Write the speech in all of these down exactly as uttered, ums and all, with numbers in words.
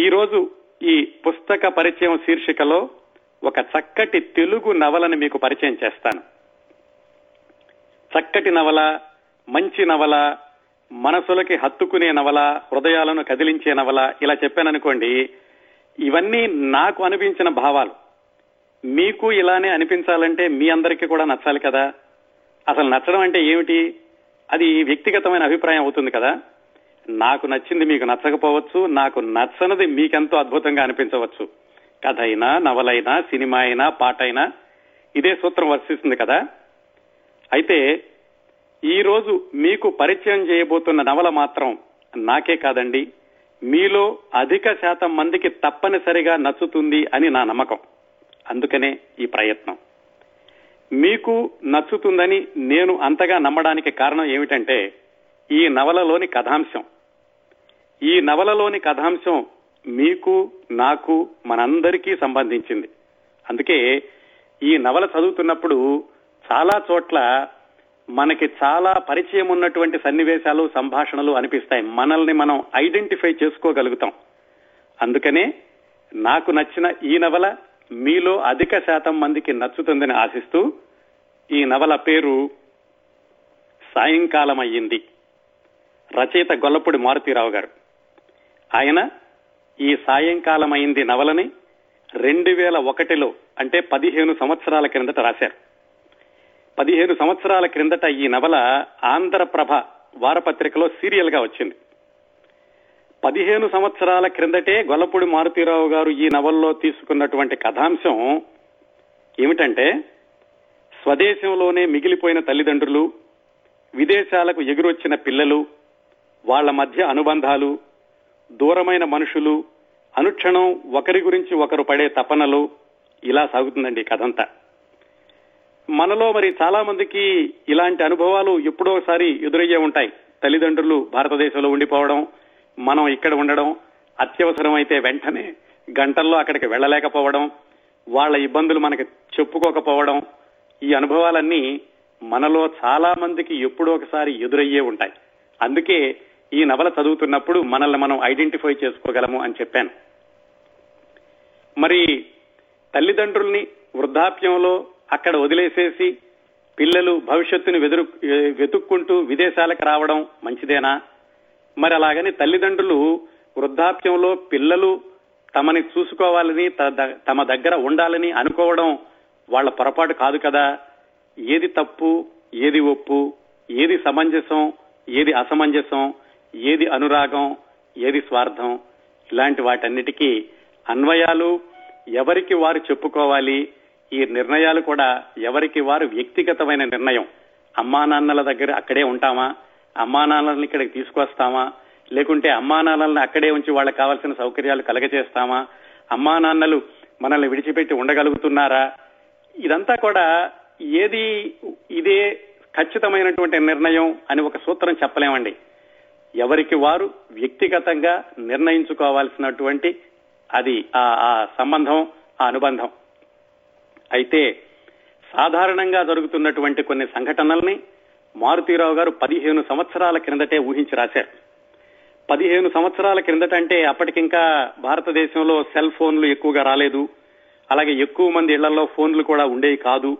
ఈరోజు ఈ పుస్తక పరిచయం శీర్షికలో ఒక చక్కటి తెలుగు నవలను మీకు పరిచయం చేస్తాను. చక్కటి నవల, మంచి నవల, మనసులకి హత్తుకునే నవల, హృదయాలను కదిలించే నవల, ఇలా చెప్పాననుకోండి. ఇవన్నీ నాకు అనిపించిన భావాలు. మీకు ఇలానే అనిపించాలంటే మీ అందరికీ కూడా నచ్చాలి కదా. అసలు నచ్చడం అంటే ఏమిటి? అది వ్యక్తిగతమైన అభిప్రాయం అవుతుంది కదా. నాకు నచ్చింది మీకు నచ్చకపోవచ్చు, నాకు నచ్చనది మీకెంతో అద్భుతంగా అనిపించవచ్చు. కథ అయినా, నవలైనా, సినిమా అయినా, పాట అయినా ఇదే సూత్రం వర్తిస్తుంది కదా. అయితే ఈరోజు మీకు పరిచయం చేయబోతున్న నవల మాత్రం నాకే కాదండి, మీలో అధిక శాతం మందికి తప్పనిసరిగా నచ్చుతుంది అని నా నమ్మకం. అందుకనే ఈ ప్రయత్నం. మీకు నచ్చుతుందని నేను అంతగా నమ్మడానికి కారణం ఏమిటంటే ఈ నవలలోని కథాంశం. ఈ నవలలోని కథాంశం మీకు, నాకు, మనందరికీ సంబంధించింది. అందుకే ఈ నవల చదువుతున్నప్పుడు చాలా చోట్ల మనకి చాలా పరిచయం ఉన్నటువంటి సన్నివేశాలు, సంభాషణలు అనిపిస్తాయి. మనల్ని మనం ఐడెంటిఫై చేసుకోగలుగుతాం. అందుకనే నాకు నచ్చిన ఈ నవల మీలో అధిక శాతం మందికి నచ్చుతుందని ఆశిస్తూ ఈ నవల పేరు సాయంకాలం అయ్యింది. రచయిత గొల్లపూడి మారుతీరావు గారు. ఆయన ఈ సాయంకాలం అయింది నవలని రెండు వేల ఒకటిలో అంటే పదిహేను సంవత్సరాల క్రిందట రాశారు. పదిహేను సంవత్సరాల క్రిందట ఈ నవల ఆంధ్రప్రభ వారపత్రికలో సీరియల్ గా వచ్చింది. పదిహేను సంవత్సరాల క్రిందటే గొల్లపూడి మారుతీరావు గారు ఈ నవల్లో తీసుకున్నటువంటి కథాంశం ఏమిటంటే స్వదేశంలోనే మిగిలిపోయిన తల్లిదండ్రులు, విదేశాలకు ఎగురొచ్చిన పిల్లలు, వాళ్ల మధ్య అనుబంధాలు, దూరమైన మనుషులు, అనుక్షణం ఒకరి గురించి ఒకరు పడే తపనలు, ఇలా సాగుతుందండి కథంతా. మనలో మరి చాలా మందికి ఇలాంటి అనుభవాలు ఎప్పుడోసారి ఎదురయ్యే ఉంటాయి. తల్లిదండ్రులు భారతదేశంలో ఉండిపోవడం, మనం ఇక్కడ ఉండడం, అత్యవసరమైతే వెంటనే గంటల్లో అక్కడికి వెళ్ళలేకపోవడం, వాళ్ల ఇబ్బందులు మనకి చెప్పుకోకపోవడం, ఈ అనుభవాలన్నీ మనలో చాలా మందికి ఎప్పుడో ఒకసారి ఎదురయ్యే ఉంటాయి. అందుకే ఈ నవల చదువుతున్నప్పుడు మనల్ని మనం ఐడెంటిఫై చేసుకోగలము అని చెప్పాను. మరి తల్లిదండ్రుల్ని వృద్ధాప్యంలో అక్కడ వదిలేసేసి పిల్లలు భవిష్యత్తును వెదురు వెతుక్కుంటూ విదేశాలకు రావడం మంచిదేనా? మరి అలాగని తల్లిదండ్రులు వృద్ధాప్యంలో పిల్లలు తమని చూసుకోవాలని, తమ దగ్గర ఉండాలని అనుకోవడం వాళ్ళ పొరపాటు కాదు కదా. ఏది తప్పు, ఏది ఒప్పు, ఏది సమంజసం, ఏది అసమంజసం, ఏది అనురాగం, ఏది స్వార్థం, ఇలాంటి వాటన్నిటికీ అన్వయాలు ఎవరికి వారు చెప్పుకోవాలి. ఈ నిర్ణయాలు కూడా ఎవరికి వారు వ్యక్తిగతమైన నిర్ణయం. అమ్మా నాన్నల దగ్గర అక్కడే ఉంటామా, అమ్మా నాన్నల్ని ఇక్కడికి తీసుకొస్తామా, లేకుంటే అమ్మా నాన్నల్ని అక్కడే ఉంచి వాళ్ళకి కావాల్సిన సౌకర్యాలు కలగజేస్తామా, అమ్మా నాన్నలు మనల్ని విడిచిపెట్టి ఉండగలుగుతున్నారా, ఇదంతా కూడా ఏది ఇదే ఖచ్చితమైనటువంటి నిర్ణయం అని ఒక సూత్రం చెప్పలేమండి. ఎవరికి వారు వ్యక్తిగతంగా నిర్ణయించుకోవాల్సినటువంటి అది ఆ సంబంధం, ఆ అనుబంధం. అయితే సాధారణంగా జరుగుతున్నటువంటి కొన్ని సంఘటనల్ని మారుతీరావు గారు పదిహేను సంవత్సరాల క్రిందటే ఊహించి రాశారు. పదిహేను సంవత్సరాల క్రిందట అంటే అప్పటికింకా భారతదేశంలో సెల్ ఫోన్లు ఎక్కువగా రాలేదు, అలాగే ఎక్కువ మంది ఇళ్లలో ఫోన్లు కూడా ఉండేవి కాదు.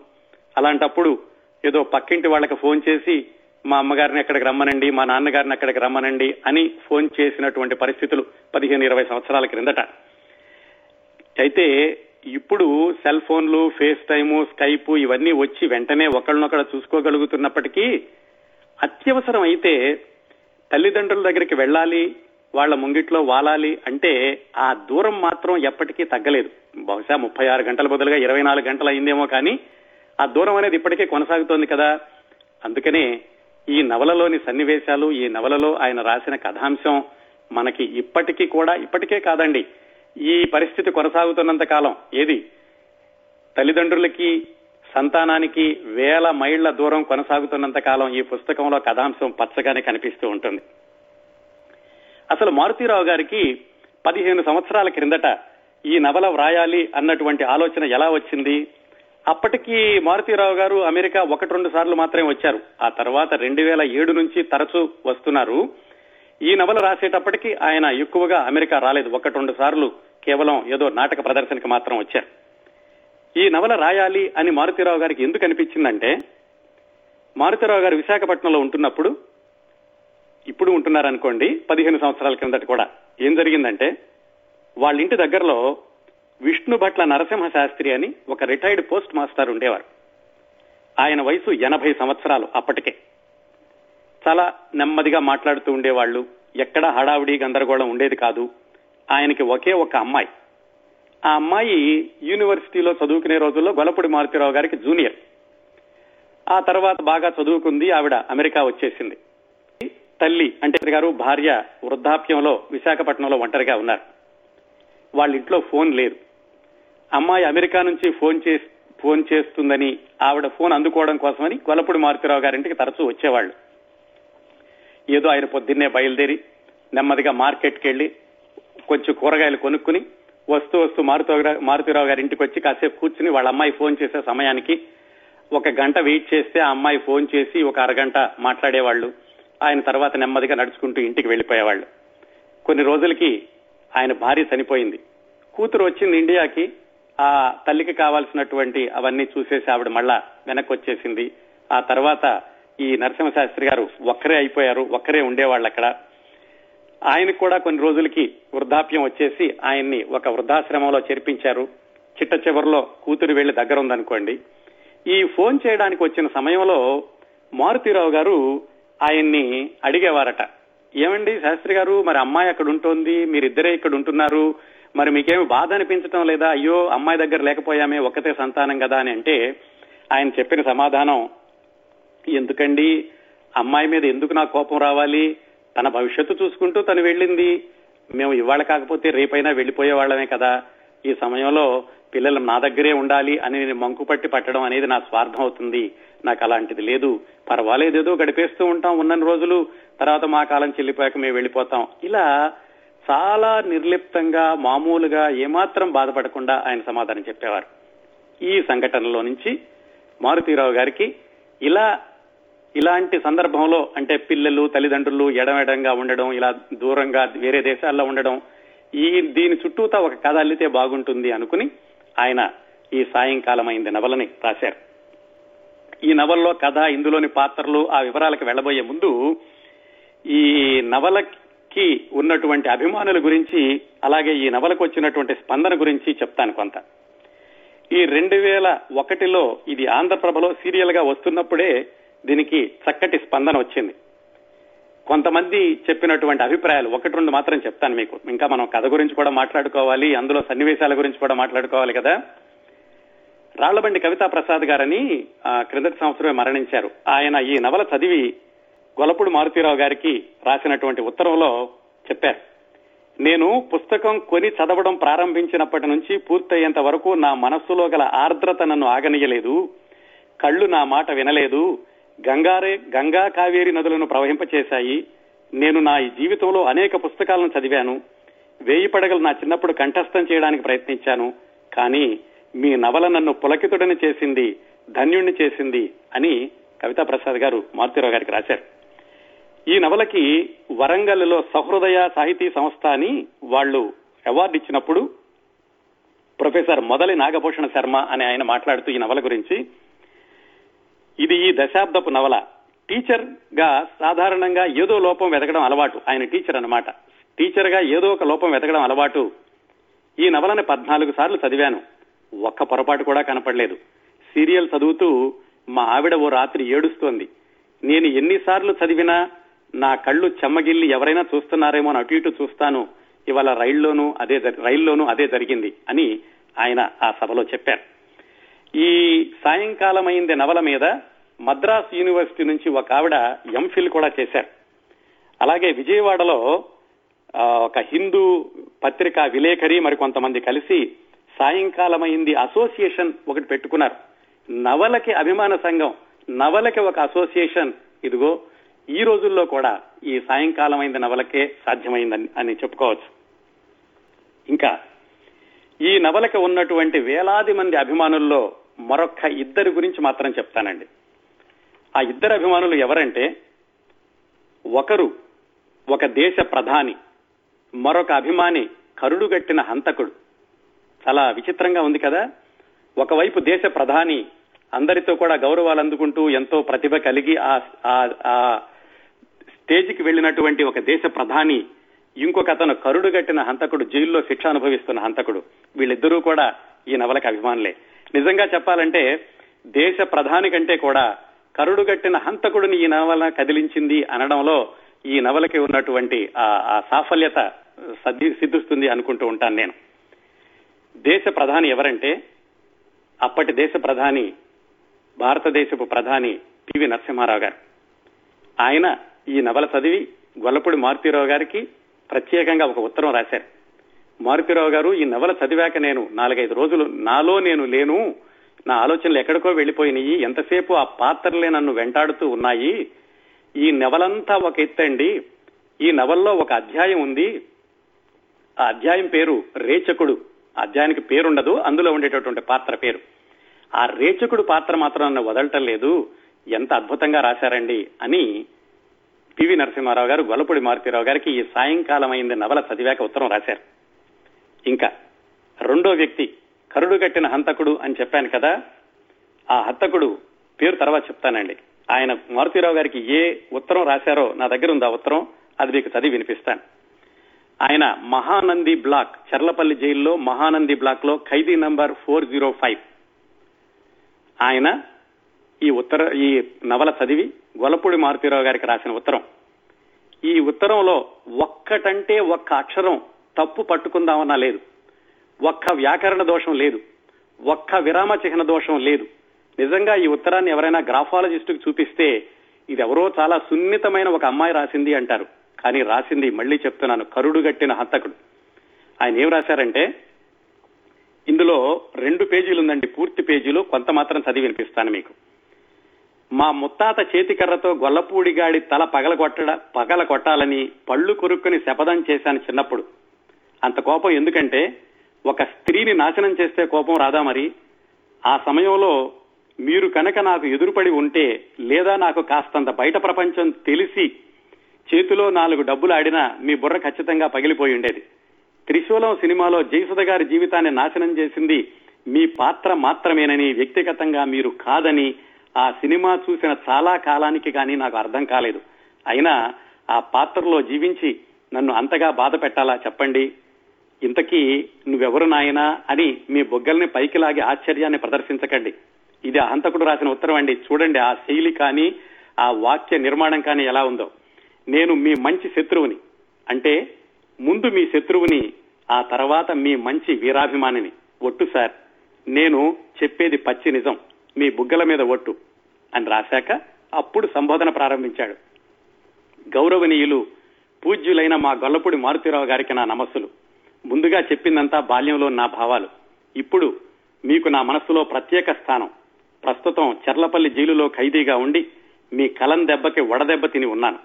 అలాంటప్పుడు ఏదో పక్కింటి వాళ్ళకి ఫోన్ చేసి మా అమ్మగారిని ఎక్కడికి రమ్మనండి, మా నాన్నగారిని అక్కడికి రమ్మనండి అని ఫోన్ చేసినటువంటి పరిస్థితులు పదిహేను ఇరవై సంవత్సరాల క్రిందట. అయితే ఇప్పుడు సెల్ ఫోన్లు, ఫేస్ టైము, స్కైపు ఇవన్నీ వచ్చి వెంటనే ఒకళ్ళనొకడ చూసుకోగలుగుతున్నప్పటికీ అత్యవసరం అయితే తల్లిదండ్రుల దగ్గరికి వెళ్ళాలి, వాళ్ళ ముంగిట్లో వాలాలి అంటే ఆ దూరం మాత్రం ఎప్పటికీ తగ్గలేదు. బహుశా ముప్పై ఆరు గంటల బదులుగా ఇరవై నాలుగు గంటలు అయిందేమో కానీ ఆ దూరం అనేది ఇప్పటికే కొనసాగుతోంది కదా. అందుకనే ఈ నవలలోని సన్నివేశాలు, ఈ నవలలో ఆయన రాసిన కథాంశం మనకి ఇప్పటికీ కూడా, ఇప్పటికే కాదండి, ఈ పరిస్థితి కొనసాగుతున్నంత కాలం ఏది తల్లిదండ్రులకి, సంతానానికి వేల మైళ్ల దూరం కొనసాగుతున్నంత కాలం ఈ పుస్తకంలో కథాంశం పచ్చగానే కనిపిస్తూ ఉంటుంది. అసలు మారుతీరావు గారికి పదిహేను సంవత్సరాల క్రిందట ఈ నవల వ్రాయాలి అన్నటువంటి ఆలోచన ఎలా వచ్చింది? అప్పటికి మారుతీరావు గారు అమెరికా ఒకటి రెండు సార్లు మాత్రమే వచ్చారు. ఆ తర్వాత రెండు వేల ఏడు నుంచి తరచూ వస్తున్నారు. ఈ నవల రాసేటప్పటికీ ఆయన ఎక్కువగా అమెరికా రాలేదు. ఒకటి రెండు సార్లు కేవలం ఏదో నాటక ప్రదర్శనకి మాత్రం వచ్చారు. ఈ నవల రాయాలి అని మారుతిరావు గారికి ఎందుకు అనిపించిందంటే, మారుతిరావు గారు విశాఖపట్నంలో ఉంటున్నప్పుడు, ఇప్పుడు ఉంటున్నారనుకోండి, పదిహేను సంవత్సరాల కిందట కూడా ఏం జరిగిందంటే, వాళ్ళ ఇంటి దగ్గరలో విష్ణు భట్ల నరసింహ శాస్త్రి అని ఒక రిటైర్డ్ పోస్ట్ మాస్టర్ ఉండేవారు. ఆయన వయసు ఎనభై సంవత్సరాలు అప్పటికే. చాలా నెమ్మదిగా మాట్లాడుతూ ఉండేవాళ్లు, ఎక్కడా హడావుడి గందరగోళం ఉండేది కాదు. ఆయనకి ఒకే ఒక అమ్మాయి, ఆ అమ్మాయి యూనివర్సిటీలో చదువుకునే రోజుల్లో గొల్లపూడి మారుతిరావు గారికి జూనియర్. ఆ తర్వాత బాగా చదువుకుంది, ఆవిడ అమెరికా వచ్చేసింది. తల్లి అంటే గారు భార్య వృద్ధాప్యంలో విశాఖపట్నంలో ఒంటరిగా ఉన్నారు. వాళ్ళ ఇంట్లో ఫోన్ లేదు. అమ్మాయి అమెరికా నుంచి ఫోన్ చేసి ఫోన్ చేస్తుందని ఆవిడ ఫోన్ అందుకోవడం కోసమని గొల్లపూడి మారుతిరావు గారింటికి తరచూ వచ్చేవాళ్లు. ఏదో ఆయన పొద్దున్నే బయలుదేరి నెమ్మదిగా మార్కెట్కి వెళ్ళి కొంచెం కూరగాయలు కొనుక్కుని వస్తూ వస్తూ మారుతిరావు మారుతిరావు గారి ఇంటికి వచ్చి కాసేపు కూర్చుని వాళ్ళ అమ్మాయి ఫోన్ చేసే సమయానికి ఒక గంట వెయిట్ చేస్తే ఆ అమ్మాయి ఫోన్ చేసి ఒక అరగంట మాట్లాడేవాళ్లు. ఆయన తర్వాత నెమ్మదిగా నడుచుకుంటూ ఇంటికి వెళ్లిపోయేవాళ్లు. కొన్ని రోజులకి ఆయన భార్య చనిపోయింది, కూతురు వచ్చింది ఇండియాకి. ఆ తల్లికి కావాల్సినటువంటి అవన్నీ చూసేసి ఆవిడ మళ్ళా వెనక్కి వచ్చేసింది. ఆ తర్వాత ఈ నరసింహశాస్త్రి గారు ఒక్కరే అయిపోయారు, ఒక్కరే ఉండేవాళ్ళు అక్కడ. ఆయన కూడా కొన్ని రోజులకి వృద్ధాప్యం వచ్చేసి ఆయన్ని ఒక వృద్ధాశ్రమంలో చేర్పించారు. చిట్ట చివరిలో కూతురు వెళ్లి దగ్గర ఉందనుకోండి. ఈ ఫోన్ చేయడానికి వచ్చిన సమయంలో మారుతిరావు గారు ఆయన్ని అడిగేవారట, ఏమండి శాస్త్రి గారు, మరి అమ్మాయి అక్కడ ఉంటుంది, మీరిద్దరే ఇక్కడ ఉంటున్నారు, మరి మీకేమి బాధ అనిపించడం లేదా, అయ్యో అమ్మాయి దగ్గర లేకపోయామే, ఒక్కతే సంతానం కదా అని అంటే, ఆయన చెప్పిన సమాధానం, ఎందుకండి అమ్మాయి మీద ఎందుకు నా కోపం రావాలి, తన భవిష్యత్తు చూసుకుంటూ తను వెళ్ళింది, మేము ఇవాళ కాకపోతే రేపైనా వెళ్ళిపోయే వాళ్ళమే కదా, ఈ సమయంలో పిల్లలు నా దగ్గరే ఉండాలి అని నేను మంకు పట్టి పట్టడం అనేది నా స్వార్థం అవుతుంది, నాకు అలాంటిది లేదు, పర్వాలేదేదో గడిపేస్తూ ఉంటాం ఉన్నన్ని రోజులు, తర్వాత మా కాలం చెల్లిపోయాక మేము వెళ్ళిపోతాం. ఇలా చాలా నిర్లిప్తంగా మామూలుగా ఏమాత్రం బాధపడకుండా ఆయన సమాధానం చెప్పేవారు. ఈ సంఘటనలో నుంచి మారుతిరావు గారికి ఇలా ఇలాంటి సందర్భంలో అంటే పిల్లలు తల్లిదండ్రులు ఎడమెడంగా ఉండడం, ఇలా దూరంగా వేరే దేశాల్లో ఉండడం, ఈ దీని చుట్టూతా ఒక కథ అల్లితే బాగుంటుంది అనుకుని ఆయన ఈ సాయంకాలం అయింది నవలని రాశారు. ఈ నవల్లో కథ, ఇందులోని పాత్రలు, ఆ వివరాలకు వెళ్లబోయే ముందు ఈ నవలకి ఉన్నటువంటి అభిమానుల గురించి అలాగే ఈ నవలకు వచ్చినటువంటి స్పందన గురించి చెప్తాను కొంత. ఈ రెండు వేల ఒకటిలో ఇది ఆంధ్రప్రభలో సీరియల్ గా వస్తున్నప్పుడే దీనికి చక్కటి స్పందన వచ్చింది. కొంతమంది చెప్పినటువంటి అభిప్రాయాలు ఒకటి రెండు మాత్రం చెప్తాను మీకు. ఇంకా మనం కథ గురించి కూడా మాట్లాడుకోవాలి, అందులో సన్నివేశాల గురించి కూడా మాట్లాడుకోవాలి కదా. రాళ్లబండి కవితా ప్రసాద్ గారని క్రిందటి సంవత్సరమే మరణించారు. ఆయన ఈ నవల చదివి గొల్లపూడి మారుతిరావు గారికి రాసినటువంటి ఉత్తరంలో చెప్పారు, నేను పుస్తకం కొని చదవడం ప్రారంభించినప్పటి నుంచి పూర్తయ్యేంత వరకు నా మనస్సులో గల ఆర్ద్రత నన్ను ఆగనీయలేదు, కళ్ళు నా మాట వినలేదు, గంగారే గంగా కావేరి నదులను ప్రవహింపచేశాయి. నేను నా ఈ జీవితంలో అనేక పుస్తకాలను చదివాను, వేయి పడగలు నా చిన్నప్పుడు కంఠస్థం చేయడానికి ప్రయత్నించాను, కానీ మీ నవల నన్ను పులకితుడని చేసింది, ధన్యుణ్ణి చేసింది అని కవితా ప్రసాద్ గారు మారుతిరావు గారికి రాశారు. ఈ నవలకి వరంగల్లో సహృదయ సాహితీ సంస్థ అని వాళ్ళు అవార్డు ఇచ్చినప్పుడు ప్రొఫెసర్ మొదలి నాగభూషణ శర్మ అనే ఆయన మాట్లాడుతూ ఈ నవల గురించి, ఇది ఈ దశాబ్దపు నవల. టీచర్ గా సాధారణంగా ఏదో లోపం వెతకడం అలవాటు, ఆయన టీచర్ అన్నమాట, టీచర్ గా ఏదో ఒక లోపం వెతకడం అలవాటు. ఈ నవలని పద్నాలుగు సార్లు చదివాను, ఒక్క పొరపాటు కూడా కనపడలేదు. సీరియల్ చదువుతూ మా ఆవిడ ఓ రాత్రి ఏడుస్తోంది. నేను ఎన్నిసార్లు చదివినా నా కళ్ళు చెమ్మగిల్లి ఎవరైనా చూస్తున్నారేమో అని అటు ఇటు చూస్తాను. ఇవాళ రైల్లోనూ అదే రైల్లోనూ అదే జరిగింది అని ఆయన ఆ సభలో చెప్పారు. ఈ సాయంకాలం అయింది నవల మీద మద్రాసు యూనివర్సిటీ నుంచి ఒక ఆవిడ ఎంఫిల్ కూడా చేశారు. అలాగే విజయవాడలో ఒక హిందూ పత్రిక విలేకరి మరి కొంతమంది కలిసి సాయంకాలం అయింది అసోసియేషన్ ఒకటి పెట్టుకున్నారు. నవలకి అభిమాన సంఘం, నవలకి ఒక అసోసియేషన్, ఇదిగో ఈ రోజుల్లో కూడా ఈ సాయంకాలం అయిన నవలకే సాధ్యమైందని అని చెప్పుకోవచ్చు. ఇంకా ఈ నవలకి ఉన్నటువంటి వేలాది మంది అభిమానుల్లో మరొక్క ఇద్దరి గురించి మాత్రం చెప్తానండి. ఆ ఇద్దరు అభిమానులు ఎవరంటే, ఒకరు ఒక దేశ ప్రధాని, మరొక అభిమాని కరుడుగట్టిన హంతకుడు. చాలా విచిత్రంగా ఉంది కదా. ఒకవైపు దేశ ప్రధాని అందరితో కూడా గౌరవాలు అందుకుంటూ ఎంతో ప్రతిభ కలిగి ఆ స్టేజ్కి వెళ్ళినటువంటి ఒక దేశ ప్రధాని, ఇంకొక అతను కరుడుగట్టిన హంతకుడు, జైల్లో శిక్ష అనుభవిస్తున్న హంతకుడు. వీళ్ళిద్దరూ కూడా ఈ నవలకు అభిమానులే. నిజంగా చెప్పాలంటే దేశ ప్రధాని కంటే కూడా కరుడుగట్టిన హంతకుడిని ఈ నవల కదిలించింది అనడంలో ఈ నవలకి ఉన్నటువంటి ఆ సాఫల్యత సిద్ధిస్తుంది అనుకుంటూ ఉంటాను నేను. దేశ ప్రధాని ఎవరంటే అప్పటి దేశ ప్రధాని, భారతదేశపు ప్రధాని పివి నరసింహారావు గారు. ఆయన ఈ నవల చదివి గొల్లపూడి మారుతీరావు గారికి ప్రత్యేకంగా ఒక ఉత్తరం రాశారు. మారుతీరావు గారు, ఈ నవల చదివాక నేను నాలుగైదు రోజులు నాలో నేను లేను, నా ఆలోచనలు ఎక్కడికో వెళ్లిపోయినాయి, ఎంతసేపు ఆ పాత్రలే నన్ను వెంటాడుతూ ఉన్నాయి, ఈ నవలంతా ఒక ఎత్తండి, ఈ నవల్లో ఒక అధ్యాయం ఉంది, ఆ అధ్యాయం పేరు రేచకుడు. అధ్యాయానికి పేరుండదు, అందులో ఉండేటటువంటి పాత్ర పేరు. ఆ రేచకుడు పాత్ర మాత్రం నన్ను వదలటం లేదు, ఎంత అద్భుతంగా రాశారండి అని పివి నరసింహారావు గారు గొల్లపూడి మారుతీరావు గారికి ఈ సాయంకాలం అయింది నవల చదివాక ఉత్తరం రాశారు. ఇంకా రెండో వ్యక్తి కరుడు కట్టిన హంతకుడు అని చెప్పాను కదా, ఆ హంతకుడు పేరు తర్వాత చెప్తానండి. ఆయన మారుతీరావు గారికి ఏ ఉత్తరం రాశారో నా దగ్గర ఉంది ఆ ఉత్తరం, అది మీకు చదివి వినిపిస్తాను. ఆయన మహానంది బ్లాక్, చర్లపల్లి జైల్లో మహానంది బ్లాక్ లో ఖైదీ నంబర్ ఫోర్ జీరో ఫైవ్ ఆయన ఈ ఉత్తర ఈ నవల చదివి గొల్లపూడి మారుతీరావు గారికి రాసిన ఉత్తరం. ఈ ఉత్తరంలో ఒక్కటంటే ఒక్క అక్షరం తప్పు పట్టుకుందామన్నా లేదు, ఒక్క వ్యాకరణ దోషం లేదు, ఒక్క విరామ చిహ్న దోషం లేదు. నిజంగా ఈ ఉత్తరాన్ని ఎవరైనా గ్రాఫాలజిస్టుకు చూపిస్తే ఇది ఎవరో చాలా సున్నితమైన ఒక అమ్మాయి రాసింది అంటారు. కానీ రాసింది, మళ్లీ చెప్తున్నాను, కరుడుగట్టిన హంతకుడు. ఆయన ఏం రాశారంటే, ఇందులో రెండు పేజీలు ఉందండి పూర్తి పేజీలు, కొంత మాత్రం చదివి వినిపిస్తాను మీకు. మా ముత్తాత చేతికర్రతో గొల్లపూడిగాడి తల పగలగొట్ట పగల కొట్టాలని పళ్ళు కొరుక్కుని శపథం చేశాను చిన్నప్పుడు. అంత కోపం ఎందుకంటే ఒక స్త్రీని నాశనం చేస్తే కోపం రాదా మరి? ఆ సమయంలో మీరు కనుక నాకు ఎదురుపడి ఉంటే, లేదా నాకు కాస్తంత బయట ప్రపంచం తెలిసి చేతిలో నాలుగు డబ్బులు ఆడినా మీ బుర్ర ఖచ్చితంగా పగిలిపోయి ఉండేది. త్రిశూలం సినిమాలో జయసుధ గారి జీవితాన్ని నాశనం చేసింది మీ పాత్ర మాత్రమేనని, వ్యక్తిగతంగా మీరు కాదని ఆ సినిమా చూసిన చాలా కాలానికి కానీ నాకు అర్థం కాలేదు. అయినా ఆ పాత్రలో జీవించి నన్ను అంతగా బాధ పెట్టాలా చెప్పండి? ఇంతకీ నువ్వెవరు నాయనా అని మీ బొగ్గల్ని పైకి లాగి ఆశ్చర్యాన్ని ప్రదర్శించకండి. ఇది ఆ హంతకుడు రాసిన ఉత్తరం అండి. చూడండి ఆ శైలి కానీ, ఆ వాక్య నిర్మాణం కానీ ఎలా ఉందో. నేను మీ మంచి శత్రువుని, అంటే ముందు మీ శత్రువుని, ఆ తర్వాత మీ మంచి వీరాభిమానిని. ఒట్టు సార్, నేను చెప్పేది పచ్చి నిజం, మీ బుగ్గల మీద ఒట్టు అని రాశాక అప్పుడు సంబోధన ప్రారంభించాడు. గౌరవనీయులు పూజ్యులైన మా గొల్లపూడి మారుతీరావు గారికి నా నమస్సులు. ముందుగా చెప్పిందంతా బాల్యంలో నా భావాలు. ఇప్పుడు మీకు నా మనస్సులో ప్రత్యేక స్థానం. ప్రస్తుతం చర్లపల్లి జైలులో ఖైదీగా ఉండి మీ కలం దెబ్బకి వడదెబ్బ తిని ఉన్నాను.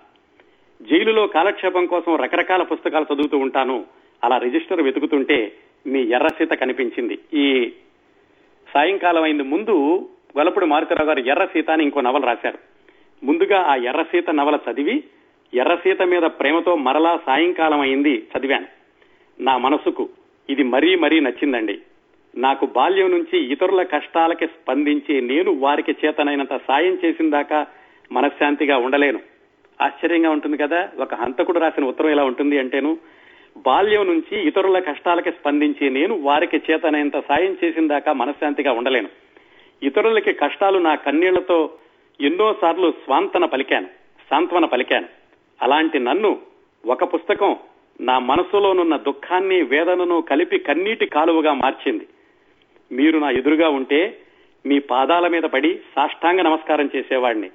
జైలులో కాలక్షేపం కోసం రకరకాల పుస్తకాలు చదువుతూ ఉంటాను. అలా రిజిస్టర్ వెతుకుతుంటే మీ ఎర్రసీత కనిపించింది. ఈ సాయంకాలం అయింది ముందు గొల్లపూడి మారుతీరావు గారు ఎర్రసీత అని ఇంకో నవల రాశారు. ముందుగా ఆ ఎర్రసీత నవల చదివి ఎర్రసీత మీద ప్రేమతో మరలా సాయంకాలం అయింది చదివాను. నా మనసుకు ఇది మరీ మరీ నచ్చిందండి. నాకు బాల్యం నుంచి ఇతరుల కష్టాలకి స్పందించి నేను వారికి చేతనైనంత సాయం చేసిందాకా మనశ్శాంతిగా ఉండలేను. ఆశ్చర్యంగా ఉంటుంది కదా, ఒక హంతకుడు రాసిన ఉత్తరం ఎలా ఉంటుంది అంటేను, బాల్యం నుంచి ఇతరుల కష్టాలకి స్పందించి నేను వారికి చేతనైనంత సాయం చేసిందాకా మనశ్శాంతిగా ఉండలేను. ఇతరులకి కష్టాలు నా కన్నీళ్లతో ఎన్నోసార్లు స్వాంతన పలికాను సాంత్వన పలికాను. అలాంటి నన్ను ఒక పుస్తకం నా మనసులోనున్న దుఃఖాన్ని, వేదనను కలిపి కన్నీటి కాలువగా మార్చింది. మీరు నా ఎదురుగా ఉంటే మీ పాదాల మీద పడి సాష్టాంగ నమస్కారం చేసేవాడిని.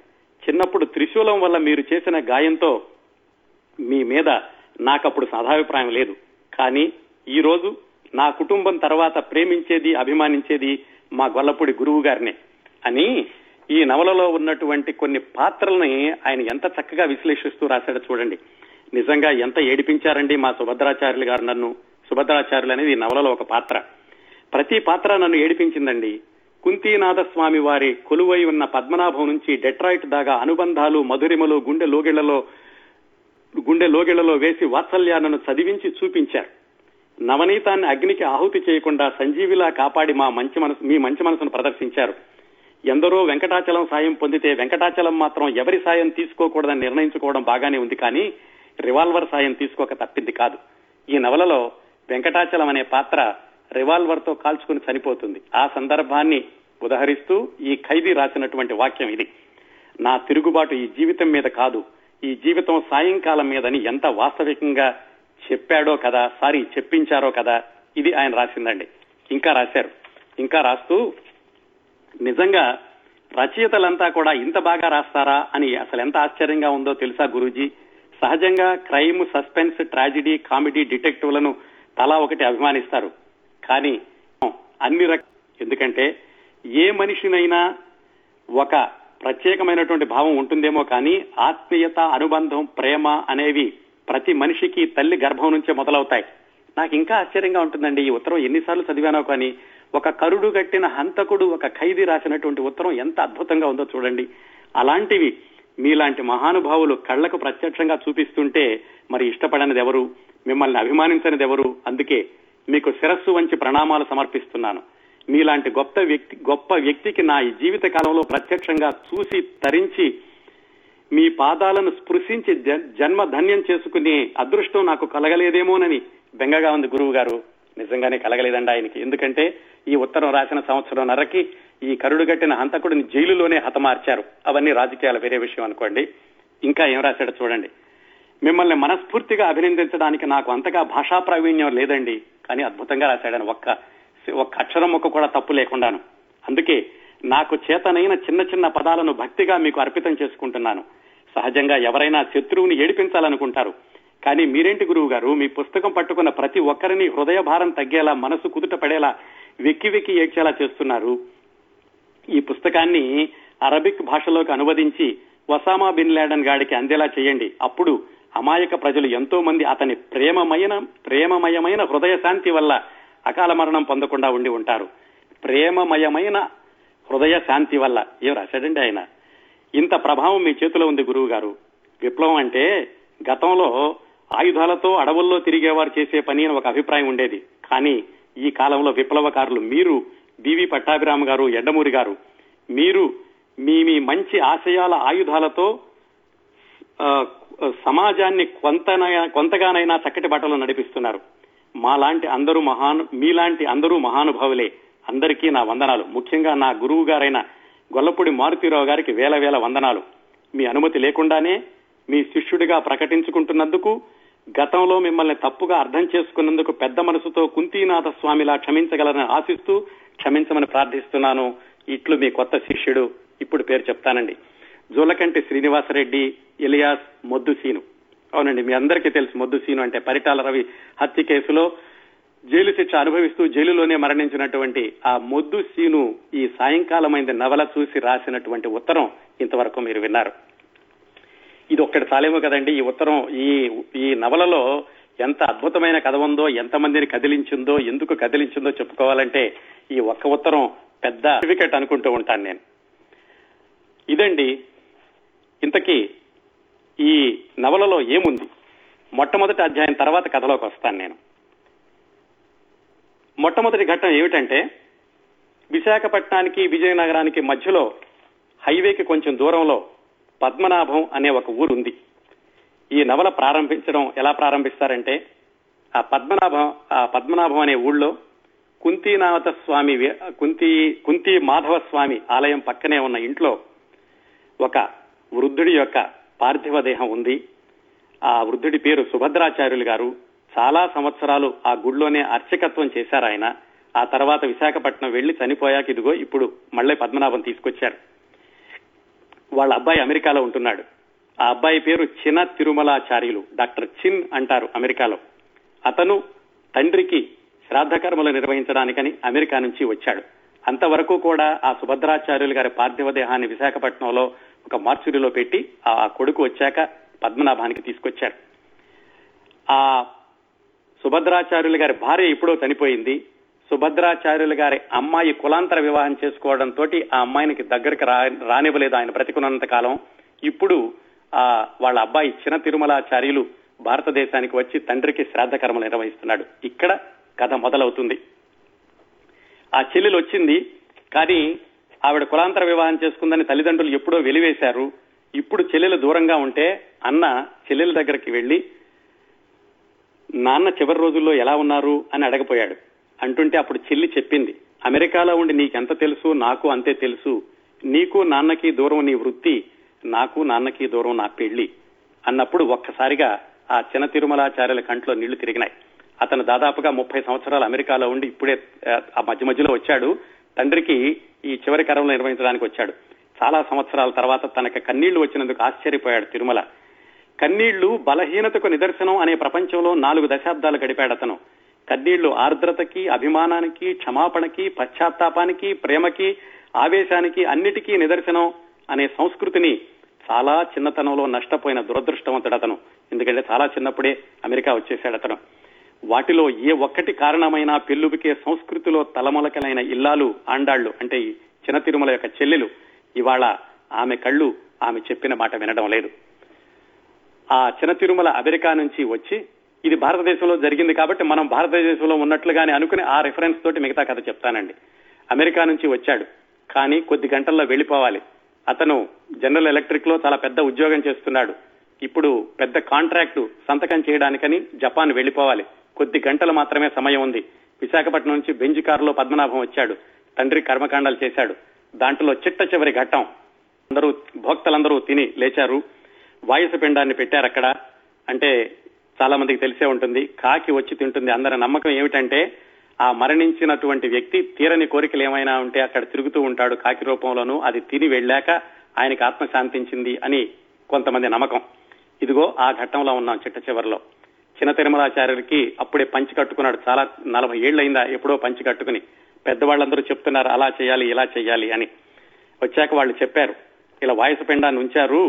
చిన్నప్పుడు త్రిశూలం వల్ల మీరు చేసిన గాయంతో మీ మీద నాకప్పుడు సదాభిప్రాయం లేదు. కానీ ఈరోజు నా కుటుంబం తర్వాత ప్రేమించేది, అభిమానించేది మా గొల్లపూడి గురువు గారినే అని ఈ నవలలో ఉన్నటువంటి కొన్ని పాత్రల్ని ఆయన ఎంత చక్కగా విశ్లేషిస్తూ రాశాడో చూడండి. నిజంగా ఎంత ఏడిపించారండి మా సుభద్రాచార్యులు గారు నన్ను. సుభద్రాచార్యులు అనేది ఈ నవలలో ఒక పాత్ర. ప్రతి పాత్ర నన్ను ఏడిపించిందండి. కుంతినాథ స్వామి వారి కొలువై ఉన్న పద్మనాభం నుంచి డెట్రాయిట్ దాకా అనుబంధాలు, మధురిమలు, గుండె లోగిళ్లలో గుండె లోగిళ్లలో వేసి వాత్సల్యాలను చదివించి చూపించారు. నవనీతాన్ని అగ్నికి ఆహుతి చేయకుండా సంజీవిలా కాపాడి మా మంచి మనసు మీ మంచి మనసును ప్రదర్శించారు. ఎందరో వెంకటాచలం సాయం పొందితే వెంకటాచలం మాత్రం ఎవరి సాయం తీసుకోకూడదని నిర్ణయించుకోవడం బాగానే ఉంది, కానీ రివాల్వర్ సాయం తీసుకోక తప్పింది కాదు. ఈ నవలలో వెంకటాచలం అనే పాత్ర రివాల్వర్ తో కాల్చుకుని చనిపోతుంది. ఆ సందర్భాన్ని ఉదహరిస్తూ ఈ ఖైదీ రాసినటువంటి వాక్యం ఇది. నా తిరుగుబాటు ఈ జీవితం మీద కాదు, ఈ జీవితం సాయంకాలం మీదని ఎంత వాస్తవికంగా చెప్పాడో కదా, సారీ చెప్పించారో కదా, ఇది ఆయన రాసిందండి. ఇంకా రాశారు, ఇంకా రాస్తూ నిజంగా రచయితలంతా కూడా ఇంత బాగా రాస్తారా అని అసలు ఎంత ఆశ్చర్యంగా ఉందో తెలుసా గురూజీ. సహజంగా క్రైమ్, సస్పెన్స్, ట్రాజిడీ, కామెడీ, డిటెక్టివ్లను తలా ఒకటి అభిమానిస్తారు, కానీ అన్ని రకాల ఎందుకంటే ఏ మనిషినైనా ఒక ప్రత్యేకమైనటువంటి భావం ఉంటుందేమో, కానీ ఆత్మీయత, అనుబంధం, ప్రేమ అనేవి ప్రతి మనిషికి తల్లి గర్భం నుంచే మొదలవుతాయి. నాకు ఇంకా ఆశ్చర్యంగా ఉంటుందండి ఈ ఉత్తరం ఎన్నిసార్లు చదివానో కానీ ఒక కరుడు గట్టిన హంతకుడు, ఒక ఖైదీ రాసినటువంటి ఉత్తరం ఎంత అద్భుతంగా ఉందో చూడండి. అలాంటివి మీలాంటి మహానుభావులు కళ్లకు ప్రత్యక్షంగా చూపిస్తుంటే మరి ఇష్టపడనిది ఎవరు, మిమ్మల్ని అభిమానించనిది ఎవరు? అందుకే మీకు శిరస్సు వంచి ప్రణామాలు సమర్పిస్తున్నాను. మీలాంటి గొప్ప వ్యక్తి గొప్ప వ్యక్తికి నా ఈ జీవిత కాలంలో ప్రత్యక్షంగా చూసి తరించి మీ పాదాలను స్పృశించి జన్మ ధన్యం చేసుకునే అదృష్టం నాకు కలగలేదేమోనని బెంగగా ఉంది గురువు గారు. నిజంగానే కలగలేదండి ఆయనకి, ఎందుకంటే ఈ ఉత్తరం రాసిన సంవత్సరంన్నరకి ఈ కరుడుగట్టిన హంతకుడిని జైలులోనే హతమార్చారు. అవన్నీ రాజకీయాల వేరే విషయం అనుకోండి. ఇంకా ఏం రాశాడో చూడండి. మిమ్మల్ని మనస్ఫూర్తిగా అభినందించడానికి నాకు అంతగా భాషా ప్రావీణ్యం లేదండి, కానీ అద్భుతంగా రాశాడని ఒక్క ఒక్క అక్షరం ఒక్క కూడా తప్పు లేకుండాను. అందుకే నాకు చేతనైన చిన్న చిన్న పదాలను భక్తిగా మీకు అర్పితం చేసుకుంటున్నాను. సహజంగా ఎవరైనా శత్రువుని ఏడిపించాలనుకుంటారు, కానీ మీరేంటి గురువు గారు, మీ పుస్తకం పట్టుకున్న ప్రతి ఒక్కరిని హృదయ భారం తగ్గేలా, మనసు కుదుట పడేలా, వెక్కి వెక్కి ఏడ్చేలా చేస్తున్నారు. ఈ పుస్తకాన్ని అరబిక్ భాషలోకి అనువదించి ఒసామా బిన్ లాడెన్ గాడికి అందేలా చేయండి. అప్పుడు అమాయక ప్రజలు ఎంతో మంది అతని ప్రేమమయన ప్రేమమయమైన హృదయ శాంతి వల్ల అకాల మరణం పొందకుండా ఉండి ఉంటారు. ప్రేమమయమైన హృదయ శాంతి వల్ల ఏం రాశాడండి ఆయన. ఇంత ప్రభావం మీ చేతిలో ఉంది గురువు గారు. విప్లవం అంటే గతంలో ఆయుధాలతో అడవుల్లో తిరిగేవారు చేసే పని అని ఒక అభిప్రాయం ఉండేది, కానీ ఈ కాలంలో విప్లవకారులు మీరు, బివి పట్టాభిరామ్ గారు, ఎండమూరి గారు, మీరు మీ మీ మంచి ఆశయాల ఆయుధాలతో సమాజాన్ని కొంతనైనా కొంతగానైనా చక్కటి బట్టలు నడిపిస్తున్నారు. మాలాంటి అందరూ మహాను మీలాంటి అందరూ మహానుభావులే. అందరికీ నా వందనాలు. ముఖ్యంగా నా గురువు గారైన గొల్లపూడి మారుతీరావు గారికి వేల వేల వందనాలు. మీ అనుమతి లేకుండానే మీ శిష్యుడిగా ప్రకటించుకుంటున్నందుకు, గతంలో మిమ్మల్ని తప్పుగా అర్థం చేసుకున్నందుకు పెద్ద మనసుతో కుంతీనాథ స్వామిలా క్షమించగలరని ఆశిస్తూ క్షమించమని ప్రార్థిస్తున్నాను. ఇట్లు మీ కొత్త శిష్యుడు, ఇప్పుడు పేరు చెప్తానండి, జూలకంటి శ్రీనివాసరెడ్డి ఎలియాస్ మొద్దుసీను. అవునండి, మీ అందరికీ తెలుసు మొద్దుసీను అంటే పరిటాల రవి హత్య కేసులో జైలు శిక్ష అనుభవిస్తూ జైలులోనే మరణించినటువంటి ఆ మొద్దుసీను ఈ సాయంకాలమైంది నవల చూసి రాసినటువంటి ఉత్తరం ఇంతవరకు మీరు విన్నారు. ఇది ఒక్కటి చాలేమో కదండి ఈ ఉత్తరం. ఈ ఈ నవలలో ఎంత అద్భుతమైన కథ ఉందో, ఎంతమందిని కదిలించిందో, ఎందుకు కదిలించిందో చెప్పుకోవాలంటే ఈ ఒక్క ఉత్తరం పెద్ద సర్టిఫికెట్ అనుకుంటూ ఉంటాను నేను. ఇదండి. ఇంతకీ ఈ నవలలో ఏముంది? మొట్టమొదటి అధ్యాయం తర్వాత కథలోకి వస్తాను నేను. మొట్టమొదటి ఘట్టం ఏమిటంటే, విశాఖపట్నానికి విజయనగరానికి మధ్యలో హైవేకి కొంచెం దూరంలో పద్మనాభం అనే ఒక ఊరు ఉంది. ఈ నవల ప్రారంభించడం ఎలా ప్రారంభిస్తారంటే, ఆ పద్మనాభం ఆ పద్మనాభం అనే ఊళ్ళో కుంతీనాథ స్వామి కుంతి కుంతి మాధవ స్వామి ఆలయం పక్కనే ఉన్న ఇంట్లో ఒక వృద్ధుడి యొక్క పార్థివ దేహం ఉంది. ఆ వృద్ధుడి పేరు సుభద్రాచార్యులు గారు. చాలా సంవత్సరాలు ఆ గుడిలోనే అర్చకత్వం చేశారు ఆయన. ఆ తర్వాత విశాఖపట్నం వెళ్లి చనిపోయాక ఇదిగో ఇప్పుడు మళ్ళీ పద్మనాభం తీసుకొచ్చారు. వాళ్ళ అబ్బాయి అమెరికాలో ఉంటున్నాడు. ఆ అబ్బాయి పేరు చిన్న తిరుమలాచార్యులు, డాక్టర్ చిన్ అంటారు అమెరికాలో. అతను తండ్రికి శ్రాద్ధ కర్మలు నిర్వహించడానికని అమెరికా నుంచి వచ్చాడు. అంతవరకు కూడా ఆ సుభద్రాచార్యులు గారి పార్థివ దేహాన్ని విశాఖపట్నంలో ఒక మార్చురీలో పెట్టి ఆ కొడుకు వచ్చాక పద్మనాభానికి తీసుకొచ్చారు. ఆ సుభద్రాచార్యులు గారి భార్య ఎప్పుడో చనిపోయింది. సుభద్రాచార్యులు గారి అమ్మాయి కులాంతర వివాహం చేసుకోవడంతో ఆ అమ్మాయికి దగ్గరకు రానివ్వలేదు ఆయన బ్రతికున్నంత కాలం. ఇప్పుడు ఆ వాళ్ళ అబ్బాయి చిన తిరుమలాచార్యులు భారతదేశానికి వచ్చి తండ్రికి శ్రాద్ధ కర్మలు నిర్వహిస్తున్నాడు. ఇక్కడ కథ మొదలవుతుంది. ఆ చెల్లెలు వచ్చింది, కానీ ఆవిడ కులాంతర వివాహం చేసుకుందని తల్లిదండ్రులు ఎప్పుడో వెలివేశారు. ఇప్పుడు చెల్లెలు దూరంగా ఉంటే అన్న చెల్లెల దగ్గరికి వెళ్లి నాన్న చివరి రోజుల్లో ఎలా ఉన్నారు అని అడగపోయాడు. అంటుంటే అప్పుడు చెల్లి చెప్పింది, అమెరికాలో ఉండి నీకెంత తెలుసు నాకు అంతే తెలుసు, నీకు నాన్నకి దూరం నీ వృత్తి, నాకు నాన్నకి దూరం నా పెళ్లి అన్నప్పుడు ఒక్కసారిగా ఆ చిన్న తిరుమలాచార్యుల కంట్లో నీళ్లు తిరిగినాయి. అతను దాదాపుగా ముప్పై సంవత్సరాలు అమెరికాలో ఉండి ఇప్పుడే ఆ మధ్య మధ్యలో వచ్చాడు, తండ్రికి ఈ చివరి కర్మలు నిర్వహించడానికి వచ్చాడు. చాలా సంవత్సరాల తర్వాత తనకు కన్నీళ్లు వచ్చినందుకు ఆశ్చర్యపోయాడు తిరుమల. కన్నీళ్లు బలహీనతకు నిదర్శనం అనే ప్రపంచంలో నాలుగు దశాబ్దాలు గడిపాడు అతను. కన్నీళ్లు ఆర్ద్రతకి, అభిమానానికి, క్షమాపణకి, పశ్చాత్తాపానికి, ప్రేమకి, ఆవేశానికి అన్నిటికీ నిదర్శనం అనే సంస్కృతిని చాలా చిన్నతనంలో నష్టపోయిన దురదృష్టవంతుడు అతను. ఎందుకంటే చాలా చిన్నప్పుడే అమెరికా వచ్చేశాడు అతను. వాటిలో ఏ ఒక్కటి కారణమైన పెళ్లుబికే సంస్కృతిలో తలమొలకలైన ఇల్లాలు ఆండాళ్లు అంటే ఈ చిన్న తిరుమల యొక్క చెల్లెలు ఇవాళ ఆమె కళ్ళు ఆమె చెప్పిన మాట వినడం లేదు. ఆ చిన్న తిరుమల అమెరికా నుంచి వచ్చి ఇది భారతదేశంలో జరిగింది కాబట్టి మనం భారతదేశంలో ఉన్నట్లుగానే అనుకుని ఆ రిఫరెన్స్ తోటి మిగతా కథ చెప్తానండి. అమెరికా నుంచి వచ్చాడు, కానీ కొద్ది గంటల్లో వెళ్లిపోవాలి. అతను జనరల్ ఎలక్ట్రిక్ లో చాలా పెద్ద ఉద్యోగం చేస్తున్నాడు. ఇప్పుడు పెద్ద కాంట్రాక్టు సంతకం చేయడానికని జపాన్ వెళ్లిపోవాలి. కొద్ది గంటలు మాత్రమే సమయం ఉంది. విశాఖపట్నం నుంచి బెంజ్ కారులో పద్మనాభం వచ్చాడు. తండ్రి కర్మకాండాలు చేశాడు. దాంట్లో చిట్ట చివరి ఘట్టం, అందరూ భోక్తలందరూ తిని లేచారు. వాయసు పిండాన్ని పెట్టారు అక్కడ. అంటే చాలా మందికి తెలిసే ఉంటుంది, కాకి వచ్చి తింటుంది. అందరి నమ్మకం ఏమిటంటే ఆ మరణించినటువంటి వ్యక్తి తీరని కోరికలు ఏమైనా ఉంటే అక్కడ తిరుగుతూ ఉంటాడు కాకి రూపంలోనూ, అది తిని వెళ్ళాక ఆయనకు ఆత్మ శాంతించింది అని కొంతమంది నమ్మకం. ఇదిగో ఆ ఘట్టంలో ఉన్నాం చిట్ట చివరిలో. చిన్న తిరుమలాచార్యులకి అప్పుడే పంచి కట్టుకున్నాడు. చాలా నలభై ఏళ్ళయిందా ఎప్పుడో పంచి కట్టుకుని. పెద్దవాళ్ళందరూ చెప్తున్నారు అలా చేయాలి ఇలా చేయాలి అని. వచ్చాక వాళ్ళు చెప్పారు, ఇలా వాయసు పిండాన్ని ఉంచారు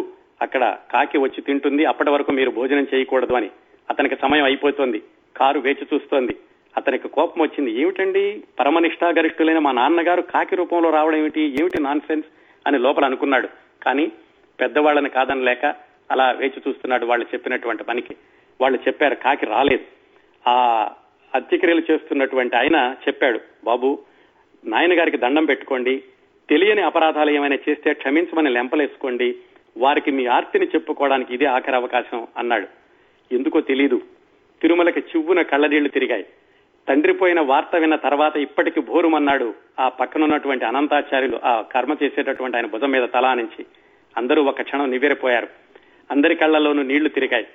అక్కడ, కాకి వచ్చి తింటుంది, అప్పటి వరకు మీరు భోజనం చేయకూడదు అని. అతనికి సమయం అయిపోతుంది, కారు వేచి చూస్తోంది. అతనికి కోపం వచ్చింది, ఏమిటండి పరమనిష్టా గరిష్ఠులైన మా నాన్నగారు కాకి రూపంలో రావడం ఏమిటి, ఏమిటి నాన్ సెన్స్ అని లోపల అనుకున్నాడు. కానీ పెద్దవాళ్ళని కాదనలేక అలా వేచి చూస్తున్నాడు వాళ్ళు చెప్పినటువంటి పనికి. వాళ్ళు చెప్పారు కాకి రాలేదు. ఆ అత్యక్రియలు చేస్తున్నటువంటి ఆయన చెప్పాడు, బాబు నాయనగారికి దండం పెట్టుకోండి, తెలియని అపరాధాలు ఏమైనా చేస్తే క్షమించమని లెంపలేసుకోండి, వారికి మీ ఆర్తిని చెప్పుకోవడానికి ఇదే ఆఖరి అవకాశం అన్నాడు. ఎందుకో తెలీదు తిరుమలకి చివ్వున కళ్ళనీళ్లు తిరిగాయి. తండ్రిపోయిన వార్త విన్న తర్వాత ఇప్పటికి భోరుమన్నాడు ఆ పక్కనున్నటువంటి అనంతాచార్యులు, ఆ కర్మ చేసేటటువంటి ఆయన భుజం మీద తలా నుంచి. అందరూ ఒక క్షణం నివ్వెరపోయారు. అందరి కళ్లలోనూ నీళ్లు తిరిగాయి.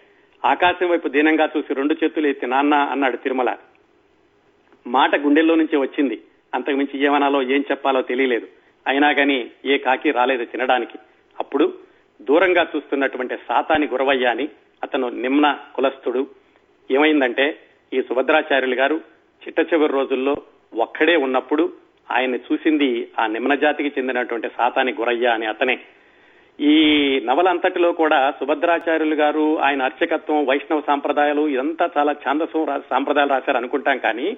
ఆకాశం వైపు దీనంగా చూసి రెండు చేతులు ఎత్తి నాన్న అన్నాడు తిరుమల. మాట గుండెల్లో నుంచే వచ్చింది, అంతకుమించి ఏమనాలో ఏం చెప్పాలో తెలియలేదు. అయినా కానీ ఏ కాకి రాలేదు తినడానికి. అప్పుడు దూరంగా చూస్తున్నటువంటి సాతాని గురవయ్య అని, అతను నిమ్న కులస్థుడు. ఏమైందంటే ఈ సుభద్రాచార్యులు గారు చిట్ట చివరి రోజుల్లో ఒక్కడే ఉన్నప్పుడు ఆయన్ని చూసింది ఆ నిమ్న జాతికి చెందినటువంటి సాతాని గురయ్య అని అతనే. ఈ నవలంతటిలో కూడా సుభద్రాచార్యులు గారు ఆయన అర్చకత్వం, వైష్ణవ సాంప్రదాయాలు ఇదంతా చాలా ఛాందసం సాంప్రదాయాలు రాశారు అనుకుంటాం, కానీ